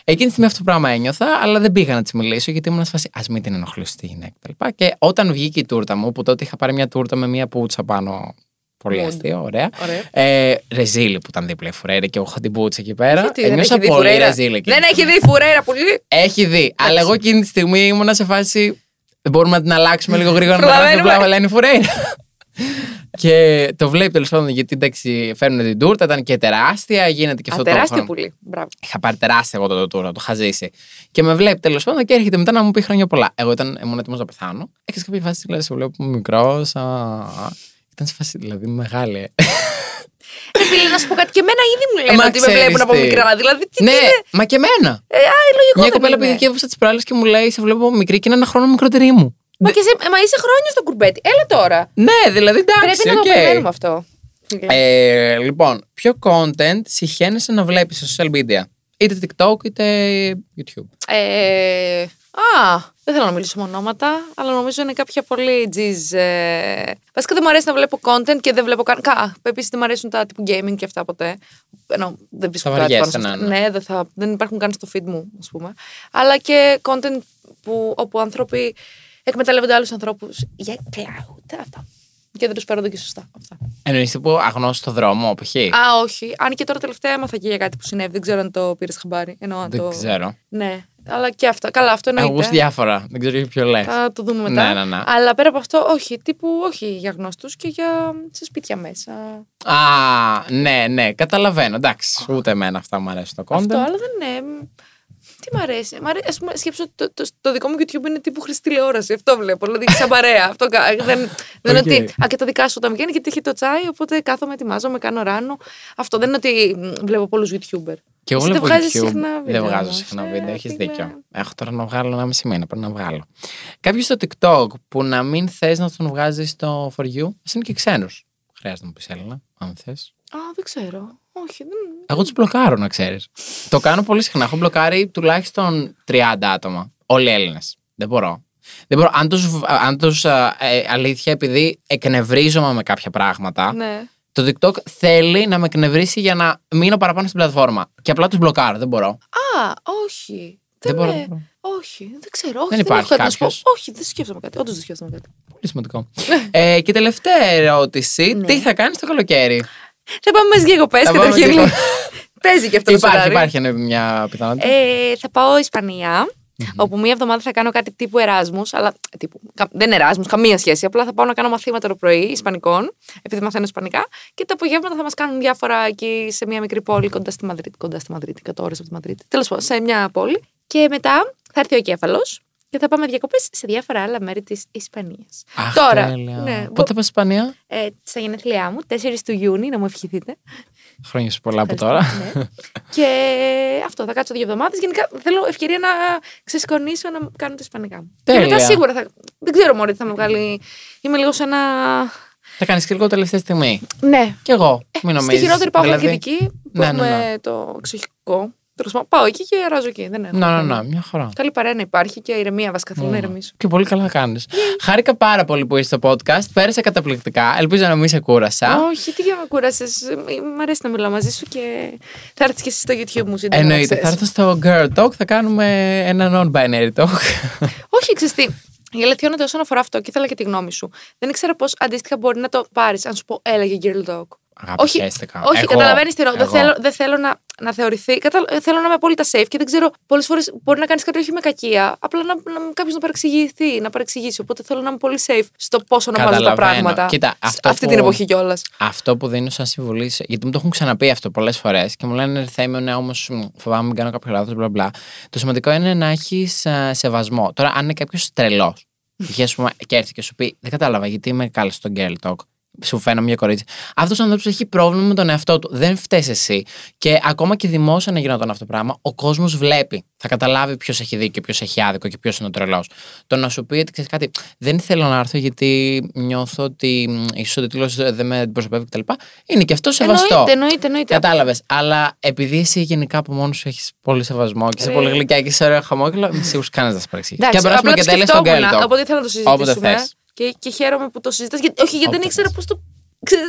Εκείνη τη στιγμή αυτό το πράγμα ένιωθα, αλλά δεν πήγα να τη μιλήσω γιατί ήμουν σε φάση ας μην την ενοχλήσει τη γυναίκα κτλ. Και όταν βγήκε η τούρτα μου, που τότε είχα πάρει μια τούρτα με μια πούτσα πάνω. Πολύ αστείο, ωραία. ωραία. Ε, ρεζίλη που ήταν δίπλα η Φουρέιρα και εγώ είχα την πούτσα εκεί πέρα. Ένιωσα πολύ ρεζίλη. Δεν έχει δει η Φουρέιρα πολύ. Έχει δει, αλλά εγώ εκείνη τη στιγμή ήμουνα σε φάση. Δεν μπορούμε να την αλλάξουμε λίγο γρήγορα να αλλάξουμε την πλάμα, λένε η Φουρέιρα. Και το βλέπει τέλος πάντων γιατί εντάξει, φέρνουν την τούρτα, ήταν και τεράστια, γίνεται και αυτό το πράγμα. Τεράστια πουλή. Μπράβο. Είχα πάρει τεράστια εγώ το τούρτα, το είχα ζήσει. Και με βλέπει τέλος πάντων και έρχεται μετά να μου πει χρόνια πολλά. Εγώ ήμουν έτοιμος να πεθάνω. Έχει κάποια φάση τη λέξη που βλέπω μικρό. Ήταν σε φάση, δηλαδή, μεγάλη. Ε, φίλε, να σου πω κάτι. Και εμένα ήδη μου λένε μα ότι με βλέπουν τι. Από μικρά. Δηλαδή, τι ναι, είναι... μα και εμένα. Ε, α, λογικό. Μια κοπέλα που διέκοψα τις προάλλες και μου λέει: Σε βλέπω από μικρή και είναι ένα χρόνο μικρότερη μου. Μα, και σε... μα είσαι χρόνια στο κουρμπέτι. Έλα τώρα. Ναι, δηλαδή, εντάξει. Πρέπει να okay. το περιμένουμε αυτό. Ε, λοιπόν, ποιο content συχαίνεσαι να βλέπεις σε social media, είτε TikTok είτε YouTube? Ε, α. Δεν θέλω να μιλήσω με ονόματα, αλλά νομίζω είναι κάποια πολύ τζιζ. Ε... Βασικά δεν μου αρέσει να βλέπω content και δεν βλέπω καν. Κα, επίσης δεν μου αρέσουν τα τύπου gaming και αυτά ποτέ. Ενώ δεν βρίσκω κάτι πάνω σε αυτά. Ναι, δεν, θα... δεν υπάρχουν καν στο feed μου, ας πούμε. Αλλά και content που, όπου άνθρωποι εκμεταλλεύονται άλλους ανθρώπους για cloud. Αυτά. Και δεν τους παίρνονται και σωστά. Εννοείς τύπου αγνώστου στο δρόμο, π.χ. Α, όχι. Αν και τώρα τελευταία έμαθα και για κάτι που συνέβη. Δεν ξέρω αν το πήρες χαμπάρι. Εννοώ, αν δεν το... ξέρω. Ναι. Αλλά και αυτά. Καλά, αυτό εννοείται. Ακούς διάφορα. Δεν ξέρω ποιο λες. Θα το δούμε μετά. Ναι, ναι, ναι. Αλλά πέρα από αυτό, όχι. Τύπου όχι για γνωστούς και για σε σπίτια μέσα. Α, ναι, ναι. Καταλαβαίνω. Εντάξει. Oh. Ούτε εμένα αυτά μου αρέσουν το content. Αυτό, αλλά δεν είναι. Τι μ' αρέσει. Μ' αρέσει. Ας πούμε, σκέψω ότι το, το, το δικό μου YouTube είναι τύπου χρηστή τηλεόραση. Αυτό βλέπω. Δηλαδή, σαν παρέα. Αυτό, δεν δεν okay. είναι ότι. Α, και τα δικά σου όταν βγαίνει, γιατί έχει το τσάι. Οπότε κάθομαι, ετοιμάζομαι, κάνω ράνο. Αυτό δεν είναι ότι βλέπω πολλούς YouTuber. Και εγώ δεν βγάζω συχνά βίντεο. Δεν βγάζω συχνά βίντεο, έχεις δίκιο. Έχω τώρα να βγάλω ένα μισή μήνα, πρέπει να βγάλω. Κάποιος στο TikTok που να μην θες να τον βγάζεις στο For You, ας είναι και ξένος. Χρειάζεται να μου πεις Έλληνα, αν θες. Α, δεν ξέρω. Όχι, δεν... Εγώ τους μπλοκάρω, να ξέρεις. Το κάνω πολύ συχνά. Έχω μπλοκάρει τουλάχιστον τριάντα άτομα. Όλοι Έλληνες. Δεν μπορώ. Δεν μπορώ. Αν τους, αν τους α, ε, αλήθεια, επειδή εκνευρίζομαι με κάποια πράγματα. Ναι. Το TikTok θέλει να με εκνευρίσει για να μείνω παραπάνω στην πλατφόρμα. Και απλά τους μπλοκάρω, δεν μπορώ. Α, όχι. Δεν μπορώ. Με... Όχι, δεν ξέρω. Όχι, δεν, δεν υπάρχει κάποιος. Όχι, δεν σκέφτομαι κάτι. Όντως δεν σκέφτομαι κάτι. Πολύ σημαντικό. ε, και τελευταία ερώτηση. Ναι. Τι θα κάνεις το καλοκαίρι? Θα πάμε μαζί διακοπές καταρχήν. Παίζει και αυτό το σενάριο. Υπάρχει μια πιθανότητα. Ε, θα πάω Ισπανία. Mm-hmm. Όπου μία εβδομάδα θα κάνω κάτι τύπου Εράσμους, αλλά τύπου, κα, δεν Εράσμους, καμία σχέση. Απλά θα πάω να κάνω μαθήματα το πρωί Ισπανικών, επειδή μαθαίνω Ισπανικά, και τα απογεύματα θα μας κάνουν διάφορα εκεί σε μία μικρή πόλη κοντά στη Μαδρίτη, κοντά στη Μαδρίτη, εκατό ώρες από τη Μαδρίτη. Τέλος πάντων, σε μία πόλη. Και μετά θα έρθει ο εγκέφαλος και θα πάμε διακοπές σε διάφορα άλλα μέρη της Ισπανίας. Αχ, τώρα. Ναι, πότε πας Ισπανία? Ε, στα γενέθλιά μου, τέσσερις του Ιούνιου, να μου ευχηθείτε. Χρόνια σου πολλά από τώρα. Ναι. Και αυτό, θα κάτσω δύο εβδομάδες. Γενικά θέλω ευκαιρία να ξεσκονίσω να κάνω τα ισπανικά μου. Και μετά σίγουρα θα. Δεν ξέρω μόνο τι θα με βγάλει. Είμαι λίγο σαν να. Θα κάνεις και λίγο τελευταία στιγμή. Ναι. Κι εγώ. Μην νομίζεις. Στη χειρότερη πάω δηλαδή... Αθλητική. Ναι, ναι, ναι. Το ξεχικό. Πάω εκεί και αράζω εκεί. Δεν έχω. Ναι, ναι, ναι, μια χαρά. Καλή παρέα να υπάρχει και ηρεμία βασικά. Θέλω να ηρεμήσω. Και πολύ καλά να κάνεις. Χάρηκα πάρα πολύ που είσαι στο podcast. Πέρασα καταπληκτικά. Ελπίζω να μην σε κούρασα. Όχι, τι για να κούρασες. Μ' αρέσει να μιλάω μαζί σου και θα έρθεις και εσύ στο YouTube μου σύντομα. Εννοείται. Θα έρθω στο Girl Talk. Θα κάνουμε ένα non-binary talk. Όχι, εξαιστή. Γελαθιώνεται όσον αφορά αυτό και ήθελα και τη γνώμη σου. Δεν ήξερα πώς αντίστοιχα μπορεί να το πάρεις. Αν σου πω, έλεγε Girl Talk. Αγάπη, όχι, όχι καταλαβαίνεις τι εννοώ. Δεν θέλω, δε θέλω να, να θεωρηθεί. Κατα... Θέλω να είμαι απόλυτα safe και δεν ξέρω. Πολλές φορές μπορεί να κάνεις κάτι όχι με κακία. Απλά να, να, κάποιος να παρεξηγηθεί, να παρεξηγήσει. Οπότε θέλω να είμαι πολύ safe στο πόσο ονομάζω τα πράγματα. Κοίτα, αυτό αυτή που, την εποχή κιόλας. Αυτό που δίνω σαν συμβουλή. Γιατί μου το έχουν ξαναπεί αυτό πολλές φορές και μου λένε Θέμη, ναι, όμως φοβάμαι να μην κάνω κάποιο λάθος. Το σημαντικό είναι να έχεις σεβασμό. Τώρα, αν είναι κάποιος τρελός και έρθει και σου πει δεν κατάλαβα γιατί με κάλεσε τον Girl Talk. Σου φαίνομαι μια κορίτσι. Αυτός ο άνθρωπος έχει πρόβλημα με τον εαυτό του. Δεν φταίς εσύ. Και ακόμα και δημόσια να γινόταν αυτό το πράγμα, ο κόσμος βλέπει. Θα καταλάβει ποιος έχει δίκιο, ποιος έχει άδικο και ποιος είναι ο τρελός. Το να σου πει ότι ξέρεις κάτι, δεν θέλω να έρθω γιατί νιώθω ότι ίσως ο τίτλος δεν με αντιπροσωπεύει κτλ. Είναι και αυτό σεβαστό. Εννοείται, εννοείται. Κατάλαβες. Αλλά επειδή εσύ γενικά από μόνος σου έχεις πολύ σεβασμό και σε πολύ γλυκιά και σε ωραίο χαμόγελο, σίγουρα κανένα δεν θα σε παρεξηγήσει. Και απ' και τέλος τον Girl Talk. Οπότε θέλω να το συζητήσουμε. Και, και χαίρομαι που το συζητάς. Γιατί, όχι, γιατί δεν ήξερα πώς το.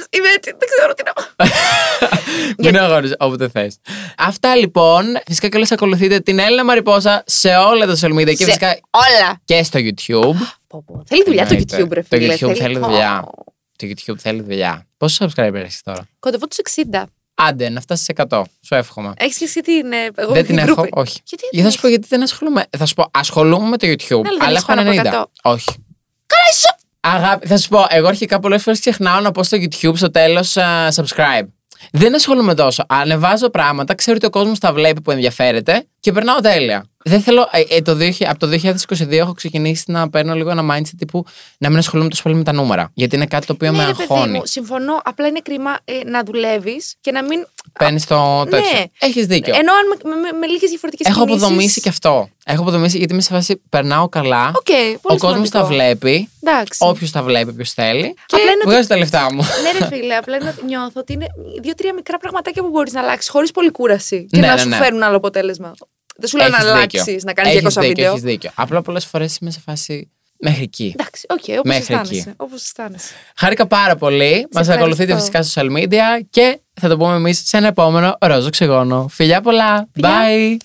Είμαι έτσι, δεν ξέρω τι να. Μην αγώνεις, όποτε θες. Αυτά λοιπόν. Φυσικά και όλες ακολουθείτε την Έλενα Μαριπόσα σε όλα τα social media. Και φυσικά όλα. Και στο YouTube. Θέλει δουλειά το YouTube, ρε φίλε. Το YouTube θέλει δουλειά. Το YouTube θέλει δουλειά. Πόσους subscribers έχεις τώρα? Κοντεύω τους εξήντα. Άντε, να φτάσεις εκατό. Σου εύχομαι. Έχεις και εσύ την. Εγώ δεν την έχω, όχι. Θα σου πω γιατί δεν ασχολούμαι. Θα σου πω ασχολούμαι με το YouTube, αλλά έχω ενενήντα. Όχι. Αγάπη, θα σου πω, εγώ αρχικά πολλές φορές ξεχνάω να πω στο YouTube στο τέλος uh, subscribe. Δεν ασχολούμαι τόσο. Ανεβάζω πράγματα, ξέρω ότι ο κόσμος τα βλέπει που ενδιαφέρεται και περνάω τέλεια. Δεν θέλω, ε, ε, το, από το δύο χιλιάδες είκοσι δύο έχω ξεκινήσει να παίρνω λίγο ένα mindset τύπου να μην ασχολούμαι τόσο πολύ με τα νούμερα. Γιατί είναι κάτι το οποίο ναι, με αγχώνει. Συμφωνώ, απλά είναι κρίμα ε, να δουλεύεις και να μην. Παίρνεις το τέτοιο. Ναι. Έχεις δίκιο. Ενώ με, με, με λίγες διαφορετικές κινήσεις. Έχω αποδομήσει και αυτό. Έχω αποδομήσει γιατί είμαι σε φάση περνάω καλά. Okay, ο κόσμος τα βλέπει. Όποιος τα βλέπει, όποιος θέλει. Και βγάζω ότι... τα λεφτά μου. Ναι, ρε φίλε, απλά νιώθω ότι είναι δύο-τρία μικρά πραγματάκια που μπορείς να αλλάξεις χωρίς πολλή κούραση και ναι, να ναι, σου ναι. φέρουν άλλο αποτέλεσμα. Δεν σου λέω να αλλάξεις, να κάνεις διακόσια βίντεο. Έχεις δίκιο. Απλά πολλές φορές είμαι σε φάση. Μέχρι εκεί. Εντάξει, okay, όπως αισθάνεσαι, όπως αισθάνεσαι. Χάρηκα πάρα πολύ. Μας ακολουθείτε φυσικά στα social media και θα το πούμε εμείς σε ένα επόμενο Ρόζ Οξυγόνο. Φιλιά πολλά. Φιλιά. Bye.